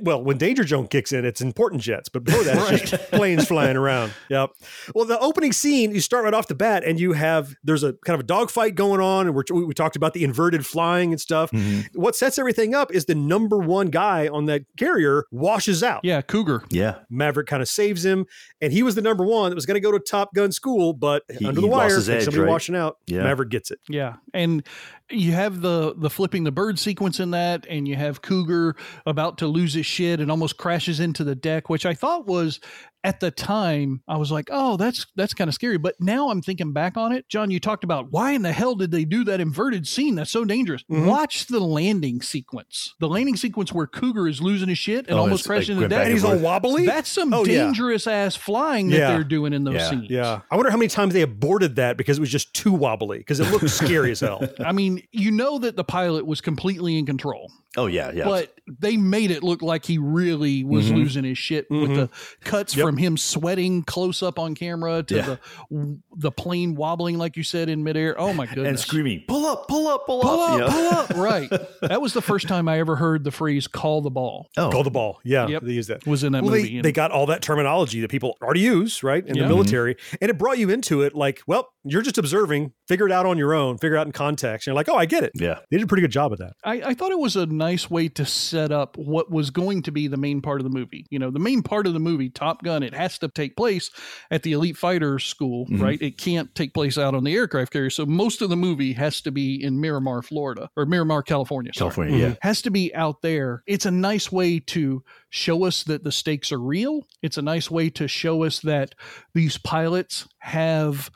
when Danger Zone kicks in, it's important jets, but before that, it's just planes flying around. Yep. Well, the opening scene, you start right off the bat and you have, there's a kind of a dogfight going on. And we talked about the inverted flying and stuff. Mm-hmm. What sets everything up is the number one guy on that carrier washes out. Yeah. Cougar. Yeah. Maverick kind of saves him. And he was the number one that was going to go to Top Gun school, but under the wire, somebody washing out, Maverick gets it. Yeah. And you have the flipping the bird sequence in that, and you have Cougar about to lose his shit and almost crashes into the deck, which I thought was, at the time, I was like, oh, that's kind of scary. But now I'm thinking back on it. John, you talked about why in the hell did they do that inverted scene? That's so dangerous. Mm-hmm. Watch the landing sequence. The landing sequence where Cougar is losing his shit and almost crashing into the deck. And he's all wobbly? That's some dangerous-ass flying that they're doing in those scenes. Yeah. I wonder how many times they aborted that because it was just too wobbly, because it looked scary as hell. I mean, you know that the pilot was completely in control. Oh, yeah, yeah. But they made it look like he really was losing his shit with the cuts from him sweating close up on camera to the plane wobbling, like you said, in midair. Oh, my goodness. And screaming, pull up, pull up, pull up. Pull up, pull up. Right. That was the first time I ever heard the phrase, call the ball. Oh. Call the ball. Yeah. Yep. They used that. Was in that movie. They got all that terminology that people already use, right, in the military. And it brought you into it like, well, you're just observing, figure it out on your own, figure it out in context. And you're like, oh, I get it. Yeah. They did a pretty good job of that. I thought it was a nice way to set up what was going to be the main part of the movie. You know, the main part of the movie, Top Gun, it has to take place at the elite fighter school, right? It can't take place out on the aircraft carrier. So most of the movie has to be in Miramar, Florida, or Miramar, California. California, has to be out there. It's a nice way to show us that the stakes are real. It's a nice way to show us that these pilots have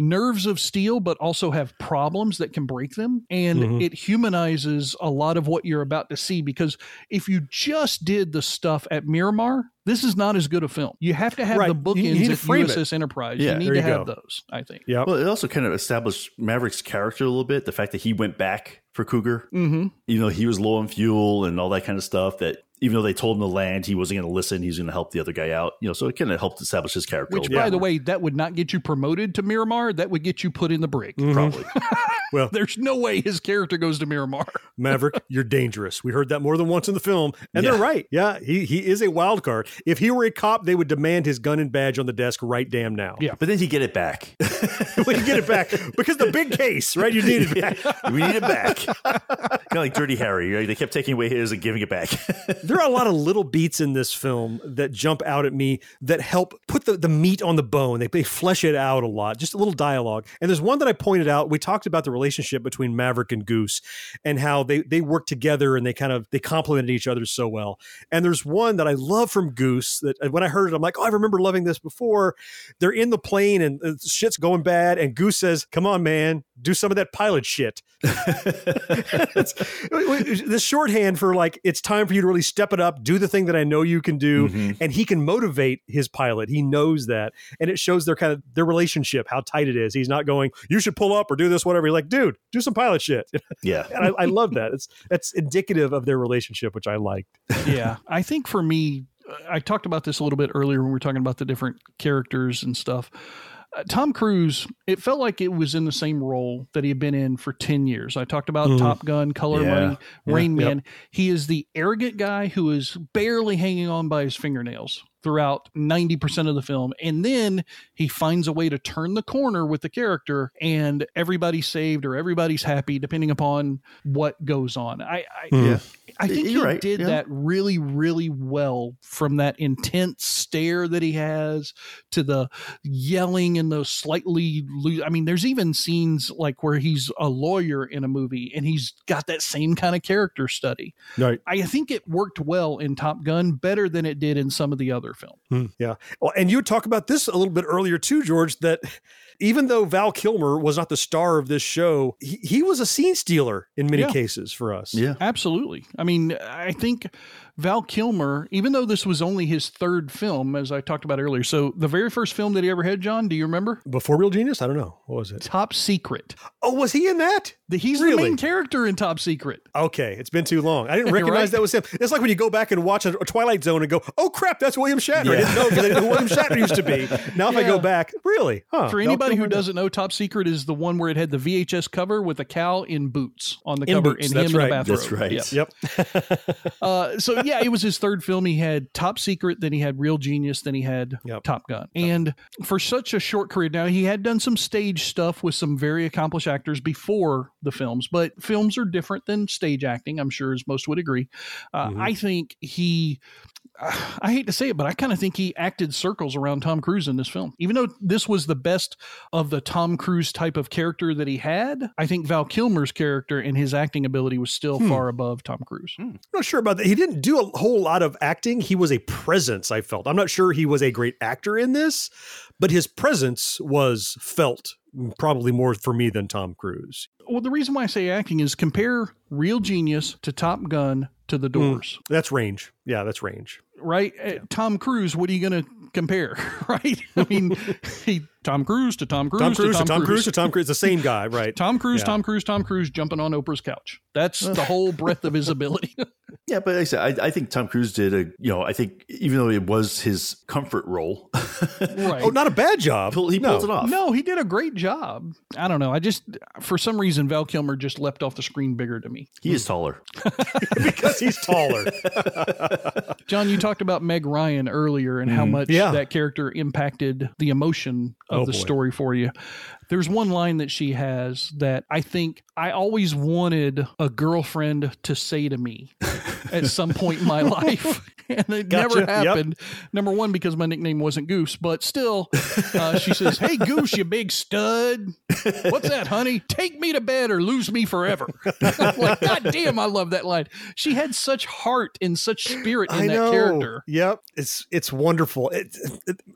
nerves of steel, but also have problems that can break them. And it humanizes a lot of what you're about to see, because if you just did the stuff at Miramar, This is not as good a film. You have to have the bookends of USS Enterprise. Yeah, you need to have those, I think. Yeah. Well, it also kind of established Maverick's character a little bit. The fact that he went back for Cougar, you know, he was low on fuel and all that kind of stuff, that even though they told him to land, he wasn't going to listen. He's going to help the other guy out. You know, so it kind of helped establish his character. Which, by the way, that would not get you promoted to Miramar. That would get you put in the brig. Probably. Well, there's no way his character goes to Miramar. Maverick, you're dangerous. We heard that more than once in the film. And they're right. Yeah, he is a wild card. If he were a cop, they would demand his gun and badge on the desk right damn now. Yeah, but then he'd get it back. When you get it back, because the big case, right? You need it back. We need it back. Kind of like Dirty Harry. Right? They kept taking away his and giving it back. There are a lot of little beats in this film that jump out at me that help put the meat on the bone. They flesh it out a lot, just a little dialogue. And there's one that I pointed out. We talked about the relationship between Maverick and Goose and how they work together and they complemented each other so well. And there's one that I love from Goose that when I heard it, I'm like, oh, I remember loving this before. They're in the plane and shit's going bad. And Goose says, come on, man, do some of that pilot shit. The shorthand for like, it's time for you to really step it up, do the thing that I know you can do. And he can motivate his pilot. He knows that. And it shows their relationship, how tight it is. He's not going, you should pull up or do this, whatever. He's like, dude, do some pilot shit. Yeah. And I love that. That's indicative of their relationship, which I liked. Yeah. I think for me, I talked about this a little bit earlier when we were talking about the different characters and stuff. Tom Cruise, it felt like it was in the same role that he had been in for 10 years. I talked about Top Gun, Color Money, Rain Man. Yep. He is the arrogant guy who is barely hanging on by his fingernails throughout 90% of the film. And then he finds a way to turn the corner with the character and everybody's saved or everybody's happy, depending upon what goes on. I think he did that really, really well, from that intense stare that he has to the yelling and those slightly loose. I mean, there's even scenes like where he's a lawyer in a movie and he's got that same kind of character study. Right. I think it worked well in Top Gun, better than it did in some of the other films. Yeah. Well, and you talk about this a little bit earlier too, George, that even though Val Kilmer was not the star of this show, he was a scene stealer in many cases for us. Yeah, absolutely. I mean, I think Val Kilmer, even though this was only his third film, as I talked about earlier. So the very first film that he ever had, John, do you remember? Before Real Genius? I don't know. What was it? Top Secret. Oh, was he in that? He's really? The main character in Top Secret. Okay. It's been too long. I didn't recognize that was him. It's like when you go back and watch a Twilight Zone and go, oh crap, that's William Shatner. Yeah. I didn't know because I didn't know William Shatner used to be. Now if I go back, really? Huh. For anybody who doesn't know, Top Secret is the one where it had the VHS cover with a cow in boots on the cover and him in a bathrobe. That's right. Yep. So yeah, it was his third film. He had Top Secret, then he had Real Genius, then he had Top Gun. And for such a short career, now he had done some stage stuff with some very accomplished actors before the films, but films are different than stage acting, I'm sure, as most would agree. I think I hate to say it, but I kind of think he acted circles around Tom Cruise in this film. Even though this was the best of the Tom Cruise type of character that he had, I think Val Kilmer's character and his acting ability was still far above Tom Cruise. I'm not sure about that. He didn't do a whole lot of acting. He was a presence, I felt. I'm not sure he was a great actor in this, but his presence was felt probably more for me than Tom Cruise. Well, the reason why I say acting is compare Real Genius to Top Gun to The Doors. That's range. Yeah, that's range. Right? Yeah. Tom Cruise, what are you going to compare? Right? I mean, Tom Cruise to Tom Cruise to Tom Cruise to Tom Cruise. The same guy, right? Tom Cruise, Tom Cruise jumping on Oprah's couch. That's the whole breadth of his ability. Yeah, but like I said, I think Tom Cruise did I think even though it was his comfort role. Right. Oh, not a bad job. He pulled it off. No, he did a great job. I don't know. I just, for some reason, Val Kilmer just leapt off the screen bigger to me. He is taller. Because he's taller. John, you talked about Meg Ryan earlier and how much that character impacted the emotion of the story for you. There's one line that she has that I think I always wanted a girlfriend to say to me at some point in my life. And it never happened. Yep. Number one, because my nickname wasn't Goose, but still, she says, hey, Goose, you big stud. What's that, honey? Take me to bed or lose me forever. I'm like, God damn, I love that line. She had such heart and such spirit in that character. Yep. It's wonderful.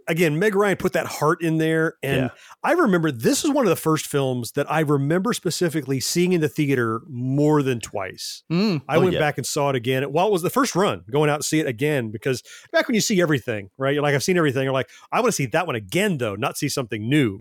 Again, Meg Ryan put that heart in there. And I remember this is one of the first films that I remember specifically seeing in the theater more than twice. I went back and saw it again. Well, it was the first run, going out to see it again. again, because back when you see everything, right? You're like, I've seen everything. You're like, I want to see that one again, though, not see something new.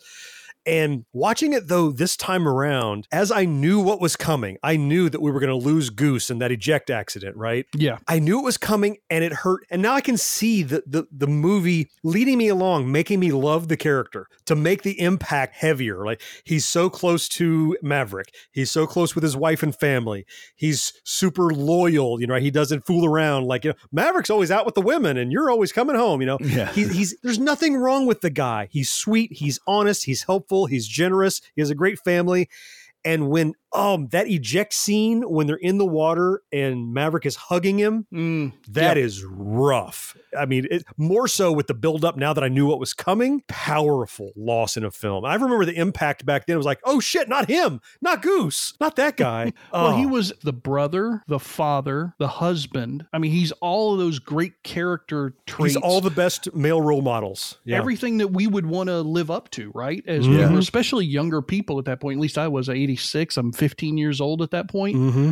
And watching it, though, this time around, as I knew what was coming, I knew that we were going to lose Goose in that eject accident, right? Yeah. I knew it was coming and it hurt. And now I can see the movie leading me along, making me love the character to make the impact heavier. Like, he's so close to Maverick. He's so close with his wife and family. He's super loyal. You know, right? He doesn't fool around. Like, you know, Maverick's always out with the women and you're always coming home, you know? Yeah. He's there's nothing wrong with the guy. He's sweet. He's honest. He's helpful. He's generous. He has a great family. And when that eject scene, when they're in the water and Maverick is hugging him, that is rough. I mean, more so with the buildup now that I knew what was coming, powerful loss in a film. I remember the impact back then. It was like, oh shit, not him, not Goose, not that guy. Well, he was the brother, the father, the husband. I mean, he's all of those great character traits. He's all the best male role models. Yeah. Everything that we would want to live up to, right? As we were, especially younger people at that point. At least I was 86. I'm 15 years old at that point. Mm-hmm.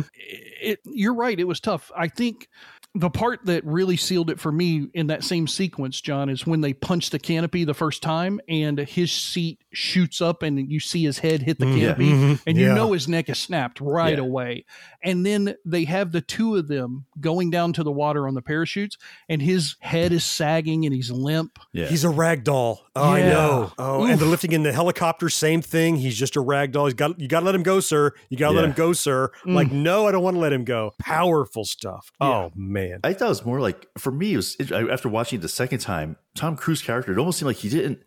You're right. It was tough. I think the part that really sealed it for me in that same sequence, John, is when they punch the canopy the first time and his seat shoots up and you see his head hit the canopy and you know his neck is snapped right away. And then they have the two of them going down to the water on the parachutes and his head is sagging and he's limp. Yeah. He's a rag doll. Oh, yeah. I know. Oh, oof. And the lifting in the helicopter, same thing. He's just a rag doll. You got to let him go, sir. You got to let him go, sir. Mm. Like, no, I don't want to let him go. Powerful stuff. Yeah. Oh, man. I thought it was more like, for me, it was after watching it the second time, Tom Cruise's character, it almost seemed like he didn't.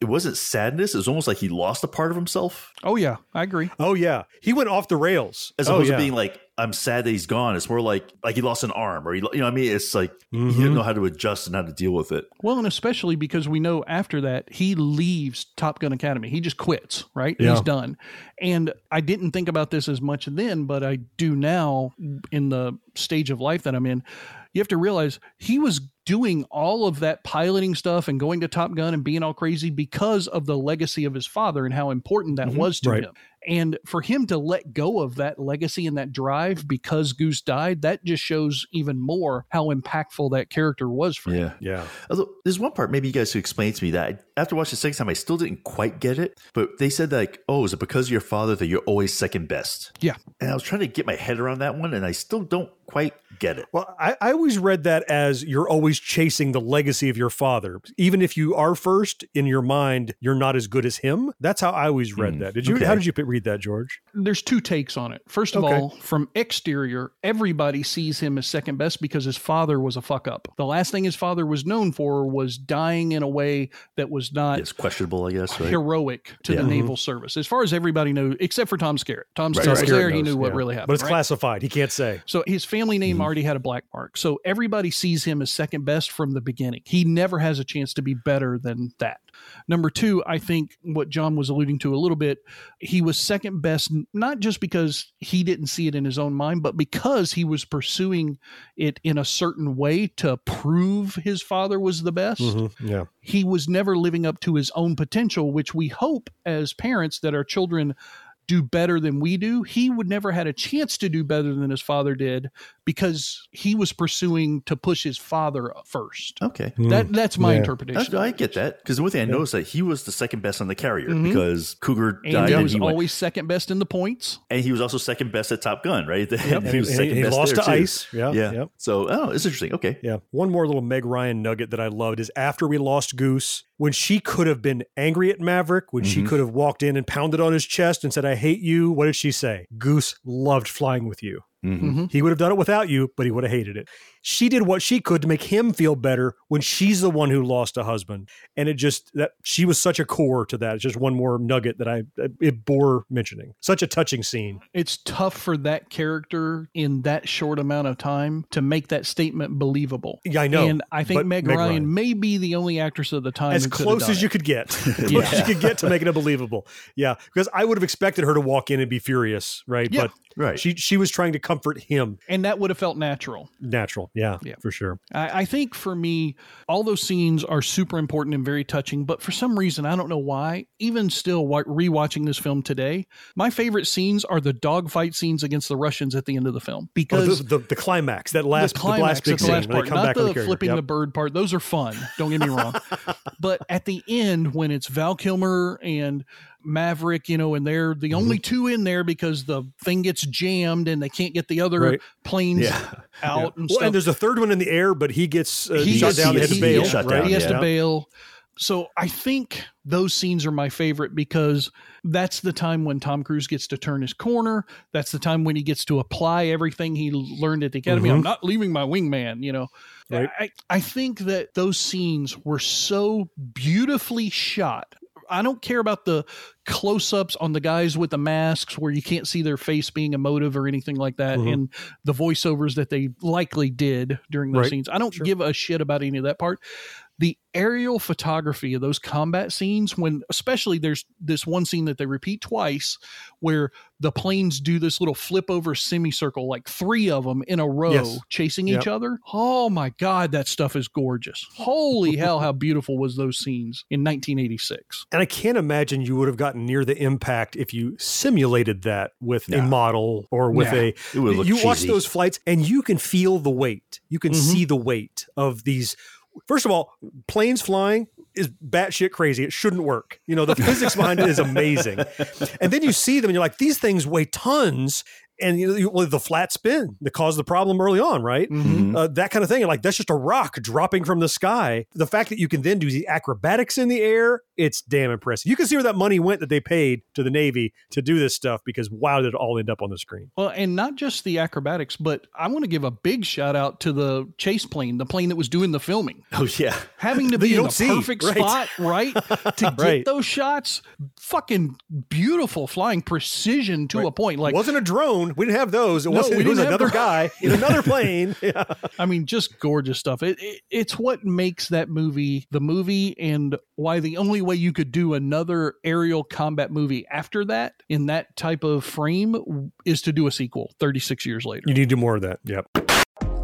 It wasn't sadness. It was almost like he lost a part of himself. Oh, yeah. I agree. Oh, yeah. He went off the rails. As opposed to being like, I'm sad that he's gone. It's more like he lost an arm or, you know what I mean? It's like he didn't know how to adjust and how to deal with it. Well, and especially because we know after that, he leaves Top Gun Academy. He just quits, right? Yeah. He's done. And I didn't think about this as much then, but I do now in the stage of life that I'm in. You have to realize he was doing all of that piloting stuff and going to Top Gun and being all crazy because of the legacy of his father and how important that was to him. And for him to let go of that legacy and that drive because Goose died, that just shows even more how impactful that character was for him. Yeah. Although there's one part maybe you guys could explain to me that after watching the second time, I still didn't quite get it. But they said that, like, oh, is it because of your father that you're always second best? Yeah. And I was trying to get my head around that one, and I still don't quite get it. Well, I always read that as you're always chasing the legacy of your father. Even if you are first, in your mind, you're not as good as him. That's how I always read that. Did you? Okay. How did you read that, George? There's two takes on it. First of all, from exterior, everybody sees him as second best because his father was a fuck up. The last thing his father was known for was dying in a way that was not questionable, I guess, right? Heroic to the naval service. As far as everybody knows, except for Tom Skerritt. Tom Skerritt was there. Knows. He knew what really happened. But it's classified. He can't say. So his family name already had a black mark. So everybody sees him as second best from the beginning. He never has a chance to be better than that. Number two, I think what John was alluding to a little bit, he was second best, not just because he didn't see it in his own mind, but because he was pursuing it in a certain way to prove his father was the best. Mm-hmm. Yeah. He was never living up to his own potential, which we hope as parents that our children do better than we do. He would never had a chance to do better than his father did because he was pursuing to push his father first. Okay. That's my interpretation. I get that. Because the one thing I noticed that he was the second best on the carrier because Cougar died. He was always second best in the points. And he was also second best at Top Gun, right? Yep. He lost to Ice. Yeah. So, it's interesting. Okay. Yeah. One more little Meg Ryan nugget that I loved is after we lost Goose, when she could have been angry at Maverick, when she could have walked in and pounded on his chest and said, I hate you. What did she say? Goose loved flying with you. Mm-hmm. He would have done it without you, but he would have hated it. She did what she could to make him feel better when she's the one who lost a husband. And it just, that she was such a core to that. It's just one more nugget that it bore mentioning. Such a touching scene. It's tough for that character in that short amount of time to make that statement believable. Yeah, I know. And I think Meg Ryan may be the only actress of the time. As close as you could get. As you could get to making it believable. Yeah. Because I would have expected her to walk in and be furious, right? Yeah. But she was trying to comfort him. And that would have felt natural. Natural. Yeah, for sure. I think for me, all those scenes are super important and very touching. But for some reason, I don't know why, even still rewatching this film today, my favorite scenes are the dogfight scenes against the Russians at the end of the film. Because the climax, that last big scene, not the flipping the bird part. Those are fun. Don't get me wrong. But at the end, when it's Val Kilmer and Maverick, and they're the only two in there because the thing gets jammed and they can't get the other planes out. And stuff. And there's a third one in the air, but he gets shut down. He has to bail. He has to bail. So I think those scenes are my favorite because that's the time when Tom Cruise gets to turn his corner. That's the time when he gets to apply everything he learned at the academy. Mm-hmm. I'm not leaving my wingman, Right. I think that those scenes were so beautifully shot. I don't care about the close-ups on the guys with the masks where you can't see their face being emotive or anything like that. Mm-hmm. And the voiceovers that they likely did during those scenes. I don't give a shit about any of that part. The aerial photography of those combat scenes, when especially there's this one scene that they repeat twice where the planes do this little flip over semicircle, like three of them in a row chasing each other. Oh my God, that stuff is gorgeous. Holy hell, how beautiful was those scenes in 1986. And I can't imagine you would have gotten near the impact if you simulated that with a model or with you watch those flights and you can feel the weight. You can see the weight of these. First of all, planes flying is batshit crazy. It shouldn't work. The physics behind it is amazing. And then you see them and you're like, these things weigh tons. And the flat spin that caused the problem early on, right? Mm-hmm. That kind of thing. Like, that's just a rock dropping from the sky. The fact that you can then do the acrobatics in the air, it's damn impressive. You can see where that money went that they paid to the Navy to do this stuff, because wow, did it all end up on the screen. Well, and not just the acrobatics, but I want to give a big shout out to the chase plane, the plane that was doing the filming. Oh, yeah. Having to be in the perfect spot, right? To get those shots. Fucking beautiful flying precision to a point. Like, wasn't a drone. We didn't have those. It was another guy in another plane. Yeah. I mean, just gorgeous stuff. It's what makes that movie the movie, and why the only way you could do another aerial combat movie after that in that type of frame is to do a sequel 36 years later. You need to do more of that. Yep.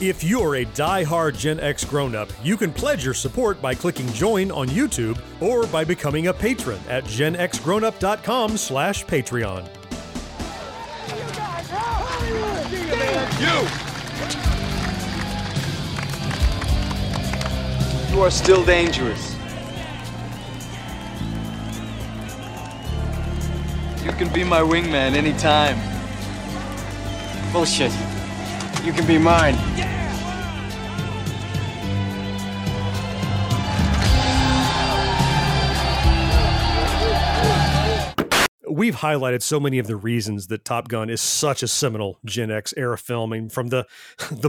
If you're a die-hard Gen X grown-up, you can pledge your support by clicking join on YouTube or by becoming a patron at genxgrownup.com/Patreon. You guys, how are you? You are still dangerous. You can be my wingman anytime. Bullshit. You can be mine. Yeah! We've highlighted so many of the reasons that Top Gun is such a seminal Gen X era film. I mean, from the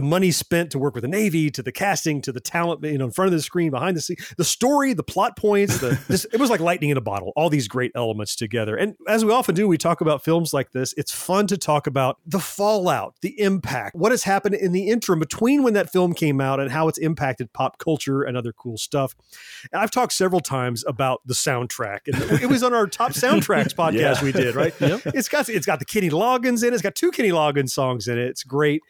money spent to work with the Navy, to the casting, to the talent, in front of the screen, behind the scene, the story, the plot points, it was like lightning in a bottle, all these great elements together. And as we often do, we talk about films like this. It's fun to talk about the fallout, the impact, what has happened in the interim between when that film came out and how it's impacted pop culture and other cool stuff. And I've talked several times about the soundtrack. And it was on our Top Soundtracks podcast we did, right? Yep. It's got the Kenny Loggins in it. It's got two Kenny Loggins songs in it. It's great.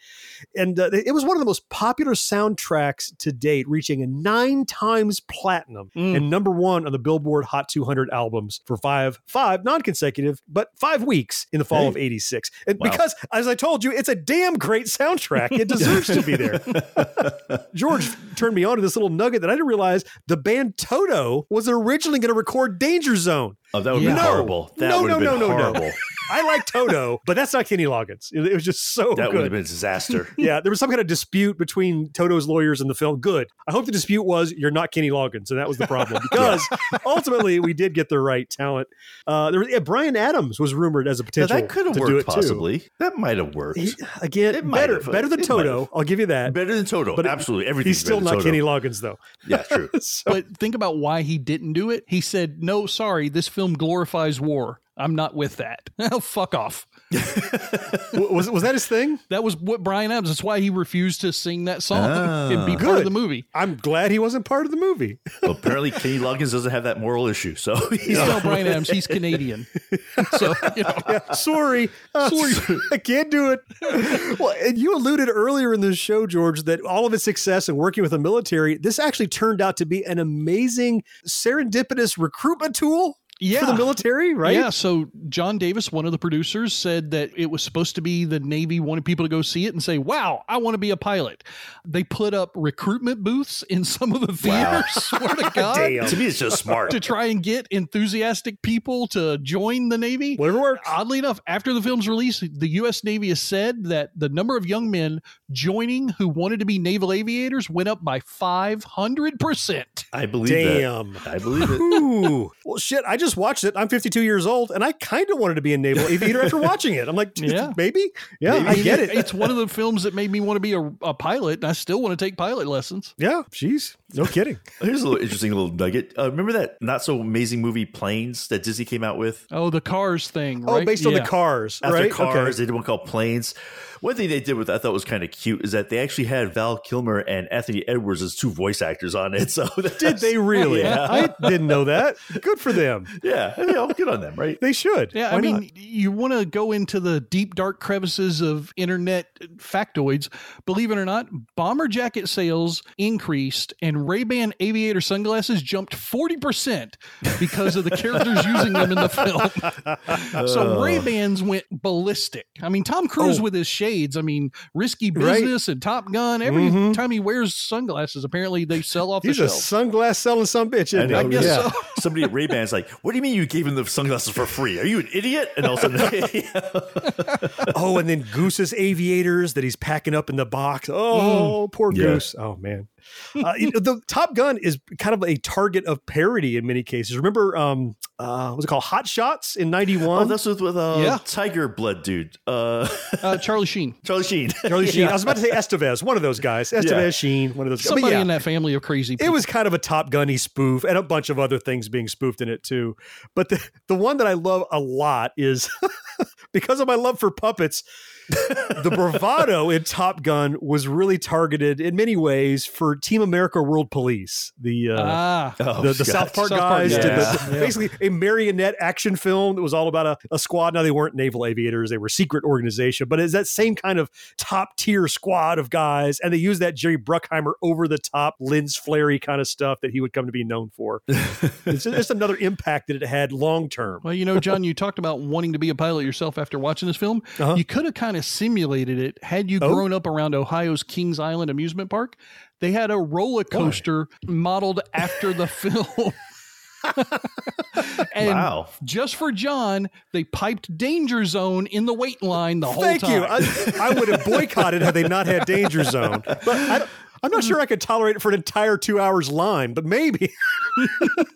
And it was one of the most popular soundtracks to date, reaching 9 times platinum and number one on the Billboard Hot 200 albums for five non-consecutive, but 5 weeks in the fall of 86. And because, as I told you, it's a damn great soundtrack. It deserves to be there. George turned me on to this little nugget that I didn't realize. The band Toto was originally going to record Danger Zone. Oh, that would be horrible. That would have been horrible. I like Toto, but that's not Kenny Loggins. It was just so good. That would have been a disaster. Yeah, there was some kind of dispute between Toto's lawyers and the film. Good. I hope the dispute was, you're not Kenny Loggins, and that was the problem, because ultimately we did get the right talent. Bryan Adams was rumored as a potential to do it, too. That could have worked, possibly. That might have worked. Better than Toto. I'll give you that. Better than Toto, but absolutely. Everything's He's still not Toto. Kenny Loggins, though. Yeah, true. But think about why he didn't do it. He said, no, sorry, this film glorifies war. I'm not with that. Oh, fuck off. was that his thing? That was what Bryan Adams. That's why he refused to sing that song and be part of the movie. I'm glad he wasn't part of the movie. Well, apparently, Kenny Loggins doesn't have that moral issue. So he's not Bryan Adams. He's Canadian. So sorry, I can't do it. Well, and you alluded earlier in the show, George, that all of his success in working with the military, this actually turned out to be an amazing serendipitous recruitment tool. Yeah. For the military, right? Yeah. So John Davis, one of the producers, said that it was supposed to be the Navy wanted people to go see it and say, wow, I want to be a pilot. They put up recruitment booths in some of the theaters. Swear to God. Damn. To me, it's just smart. To try and get enthusiastic people to join the Navy. Whatever works. Oddly enough, after the film's release, the U.S. Navy has said that the number of young men joining who wanted to be naval aviators went up by 500%. I believe that. I believe it. Ooh. Well, shit, I just watched it. I'm 52 years old and I kind of wanted to be a naval aviator after watching it. I'm like, maybe? Yeah, maybe. I get it. It's one of the films that made me want to be a pilot, and I still want to take pilot lessons. Yeah, jeez. No kidding. Here's a little interesting little nugget. Remember that not so amazing movie Planes that Disney came out with? Oh, the Cars thing, right? Oh, based on the Cars, right? After Cars, They did one called Planes. One thing they did with that I thought was kind of cute is that they actually had Val Kilmer and Anthony Edwards as two voice actors on it. So did they really? Yeah. I didn't know that. Good for them. Yeah, good on them, right? They should. Yeah, Why not? You want to go into the deep, dark crevices of internet factoids. Believe it or not, bomber jacket sales increased and Ray-Ban aviator sunglasses jumped 40% because of the characters using them in the film. So Ray-Bans went ballistic. I mean, Tom Cruise with his shades, I mean, Risky Business and Top Gun, every time he wears sunglasses, apparently they sell off the shelf. He's a sunglass selling sumbitch, isn't he? I guess so. Somebody at Ray-Ban's like, what do you mean you gave him the sunglasses for free? Are you an idiot? And all of a sudden, oh, and then Goose's aviators that he's packing up in the box. Oh, poor Goose. Oh, man. The Top Gun is kind of a target of parody in many cases. Remember, what's it called? Hot Shots in 91? Oh, that's with Tiger Blood dude. Charlie Sheen. I was about to say Estevez, one of those guys. Sheen, one of those guys. Somebody in that family of crazy people. It was kind of a Top Gun-y spoof and a bunch of other things being spoofed in it too. But the one that I love a lot is, because of my love for puppets, the bravado in Top Gun was really targeted in many ways for Team America World Police, the South Park guys. Basically a marionette action film that was all about a squad. Now, they weren't naval aviators. They were a secret organization, but it's that same kind of top tier squad of guys. And they used that Jerry Bruckheimer over the top, lens flary kind of stuff that he would come to be known for. It's just another impact that it had long term. Well, John, you talked about wanting to be a pilot yourself after watching this film. Uh-huh. You could have kind of simulated it had you grown up around Ohio's Kings Island amusement park. They had a roller coaster modeled after the film. And just for John, they piped Danger Zone in the wait line the whole time. Thank you. I would have boycotted had they not had Danger Zone. But I'm not sure I could tolerate it for an entire 2 hours line, but maybe.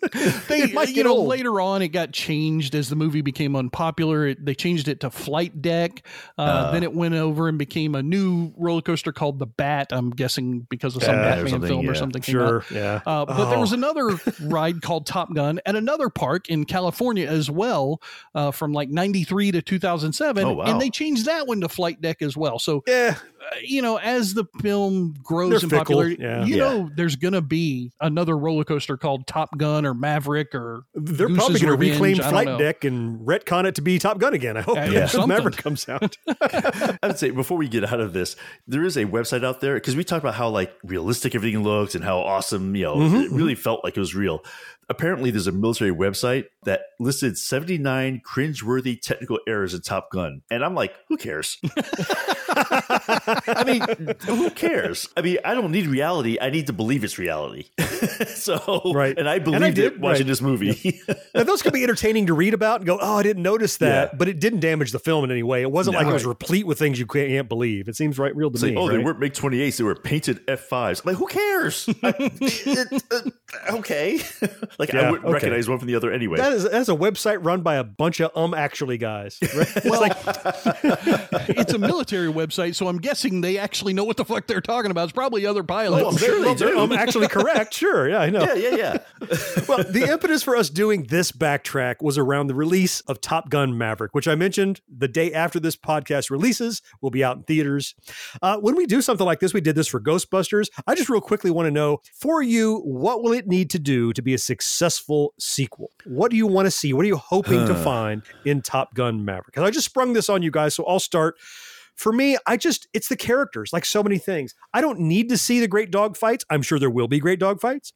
It might get old. Later on, it got changed as the movie became unpopular. They changed it to Flight Deck. Then it went over and became a new roller coaster called The Bat, I'm guessing because of some Batman film or something. Sure, yeah. But there was another ride called Top Gun at another park in California as well, from like 93 to 2007. Oh, wow. And they changed that one to Flight Deck as well. So, as the film grows in popularity, there's going to be another roller coaster called Top Gun or Maverick or they're Goose's probably going to reclaim Flight Deck and retcon it to be Top Gun again. I hope Maverick comes out. I would say before we get out of this, there is a website out there because we talked about how like realistic everything looks and how awesome, it really felt like it was real. Apparently, there's a military website that listed 79 cringeworthy technical errors in Top Gun. And I'm like, who cares? I mean, who cares? I mean, I don't need reality. I need to believe it's reality. So, right. And I believed it watching this movie. Yeah. Now, those could be entertaining to read about and go, oh, I didn't notice that. Yeah. But it didn't damage the film in any way. It wasn't like it was replete with things you can't believe. It seems real to me. Oh, right? They weren't MiG-28s. They were painted F-5s. I'm like, who cares? Okay. Like, yeah, I wouldn't recognize one from the other anyway. That's a website run by a bunch of actually guys. Right? Well, it's a military website, so I'm guessing they actually know what the fuck they're talking about. It's probably other pilots. Well, they're actually correct. Sure. Yeah, I know. Yeah. Well, the impetus for us doing this backtrack was around the release of Top Gun Maverick, which I mentioned the day after this podcast releases will be out in theaters. When we do something like this, we did this for Ghostbusters. I just real quickly want to know, for you, what will it need to do to be a successful sequel? What do you want to see? What are you hoping to find in Top Gun Maverick? Because I just sprung this on you guys, so I'll start. For me, it's the characters, like so many things. I don't need to see the great dog fights. I'm sure there will be great dog fights.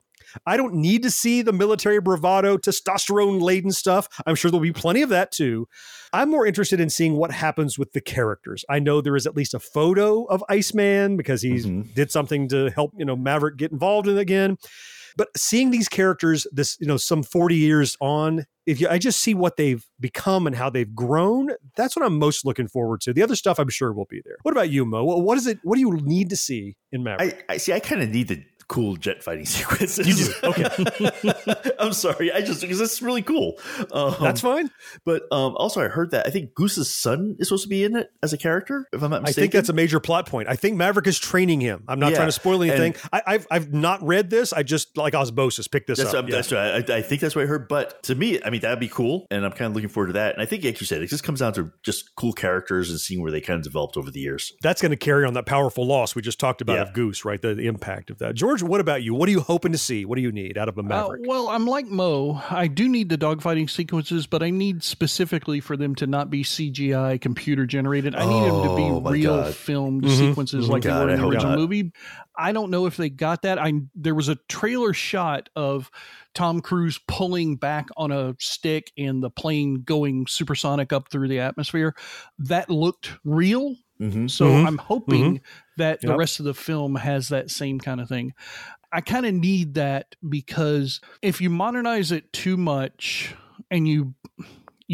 I don't need to see the military bravado, testosterone-laden stuff. I'm sure there'll be plenty of that too. I'm more interested in seeing what happens with the characters. I know there is at least a photo of Iceman because he did something to help, Maverick get involved in it again. But seeing these characters, some 40 years on, I just see what they've become and how they've grown. That's what I'm most looking forward to. The other stuff I'm sure will be there. What about you, Mo? What do you need to see in Maverick? I kind of need the cool jet fighting sequences. You do. Okay. I'm sorry. Because it's really cool. That's fine. But also I heard that I think Goose's son is supposed to be in it as a character, if I'm not mistaken. I think that's a major plot point. I think Maverick is training him. I'm not trying to spoil anything. I've not read this. I just, like osmosis, picked this up. That's right. I think that's what I heard. But to me, I mean, that'd be cool. And I'm kind of looking forward to that. And I think, like you said, it just comes down to just cool characters and seeing where they kind of developed over the years. That's going to carry on that powerful loss we just talked about of Goose, right? The impact of that. George, what about you? What are you hoping to see? What do you need out of a Maverick? Well, I'm like Mo. I do need the dogfighting sequences, but I need specifically for them to not be CGI computer generated. I need them to be real filmed sequences like they were in the original movie. I don't know if they got that. There was a trailer shot of Tom Cruise pulling back on a stick and the plane going supersonic up through the atmosphere. That looked real. Mm-hmm. So I'm hoping that the rest of the film has that same kind of thing. I kind of need that because if you modernize it too much and you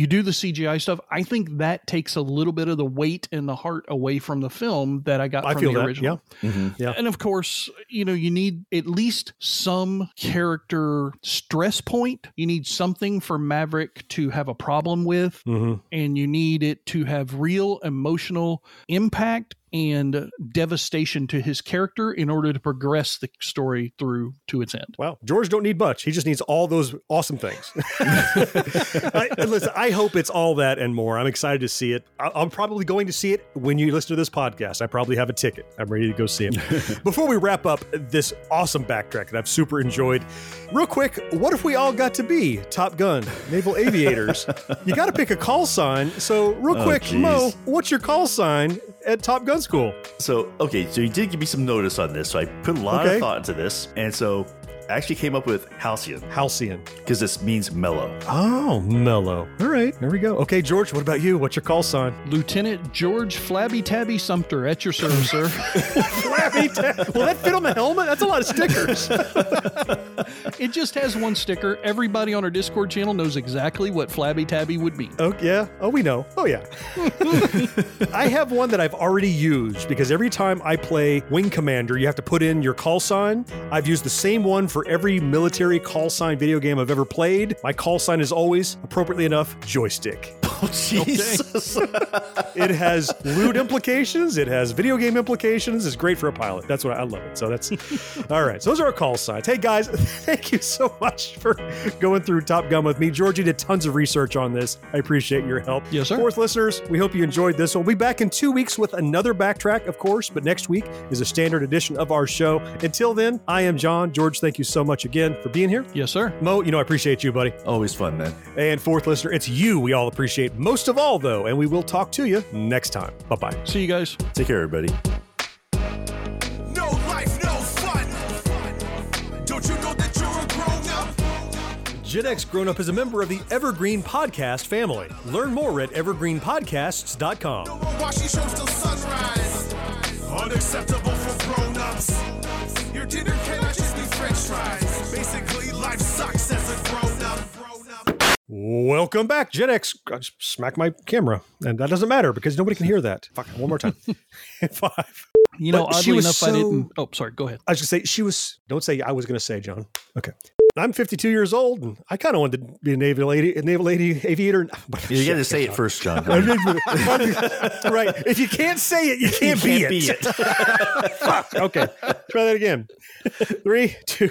do the CGI stuff, I think that takes a little bit of the weight and the heart away from the film that I got from the original. Yeah. Mm-hmm. Yeah. And of course, you need at least some character stress point. You need something for Maverick to have a problem with, and you need it to have real emotional impact and devastation to his character in order to progress the story through to its end. Wow. George don't need much. He just needs all those awesome things. Listen, I hope it's all that and more. I'm excited to see it. I'm probably going to see it when you listen to this podcast. I probably have a ticket. I'm ready to go see it. Before we wrap up this awesome backtrack that I've super enjoyed, real quick, what if we all got to be Top Gun, naval aviators? You got to pick a call sign. So real quick, geez. Mo, what's your call sign at Top Gun School? So you did give me some notice on this, so I put a lot of thought into this, and so I actually came up with Halcyon, because this means mellow. Oh, mellow. All right, there we go. Okay, George, what about you? What's your call sign? Lieutenant George Flabby Tabby Sumter, at your service, sir. Flabby Tabby. Will that fit on the helmet? That's a lot of stickers. It just has one sticker. Everybody on our Discord channel knows exactly what Flabby Tabby would be. Oh, yeah. Oh, we know. Oh, yeah. I have one that I've already used, because every time I play Wing Commander, you have to put in your call sign. I've used the same one for every military call sign video game I've ever played. My call sign is always, appropriately enough, joystick. Oh, Jesus. It has lewd implications. It has video game implications. It's great for a pilot. That's what I love it. So that's all right. So those are our call signs. Hey, guys, thank you so much for going through Top Gun with me. George, you did tons of research on this. I appreciate your help. Yes, sir. Fourth listeners, we hope you enjoyed this. We'll be back in 2 weeks with another backtrack, of course, but next week is a standard edition of our show. Until then, I am John. George, thank you so much again for being here. Yes, sir. Mo, I appreciate you, buddy. Always fun, man. And fourth listener, it's you we all appreciate most of all, though, and we will talk to you next time. Bye-bye. See you guys. Take care, everybody. No life, no fun. Don't you know that you're a grown-up? Gen X Grown-Up is a member of the Evergreen Podcast family. Learn more at evergreenpodcasts.com. Unacceptable for grown-ups. Your dinner cannot just be french fries. Basically, life sucks as a grown-up. Welcome back, Gen X. I just smacked my camera, and that doesn't matter because nobody can hear that. Fuck, one more time. Five. You know, but oddly enough, so, I didn't... Oh, sorry, go ahead. I was going to say, she was... Don't say I was going to say, John. Okay. I'm 52 years old, and I kind of wanted to be a naval aviator. You got to say it first, John. Right. If you can't say it, you can't be it. Fuck. Okay. Try that again. 3, 2...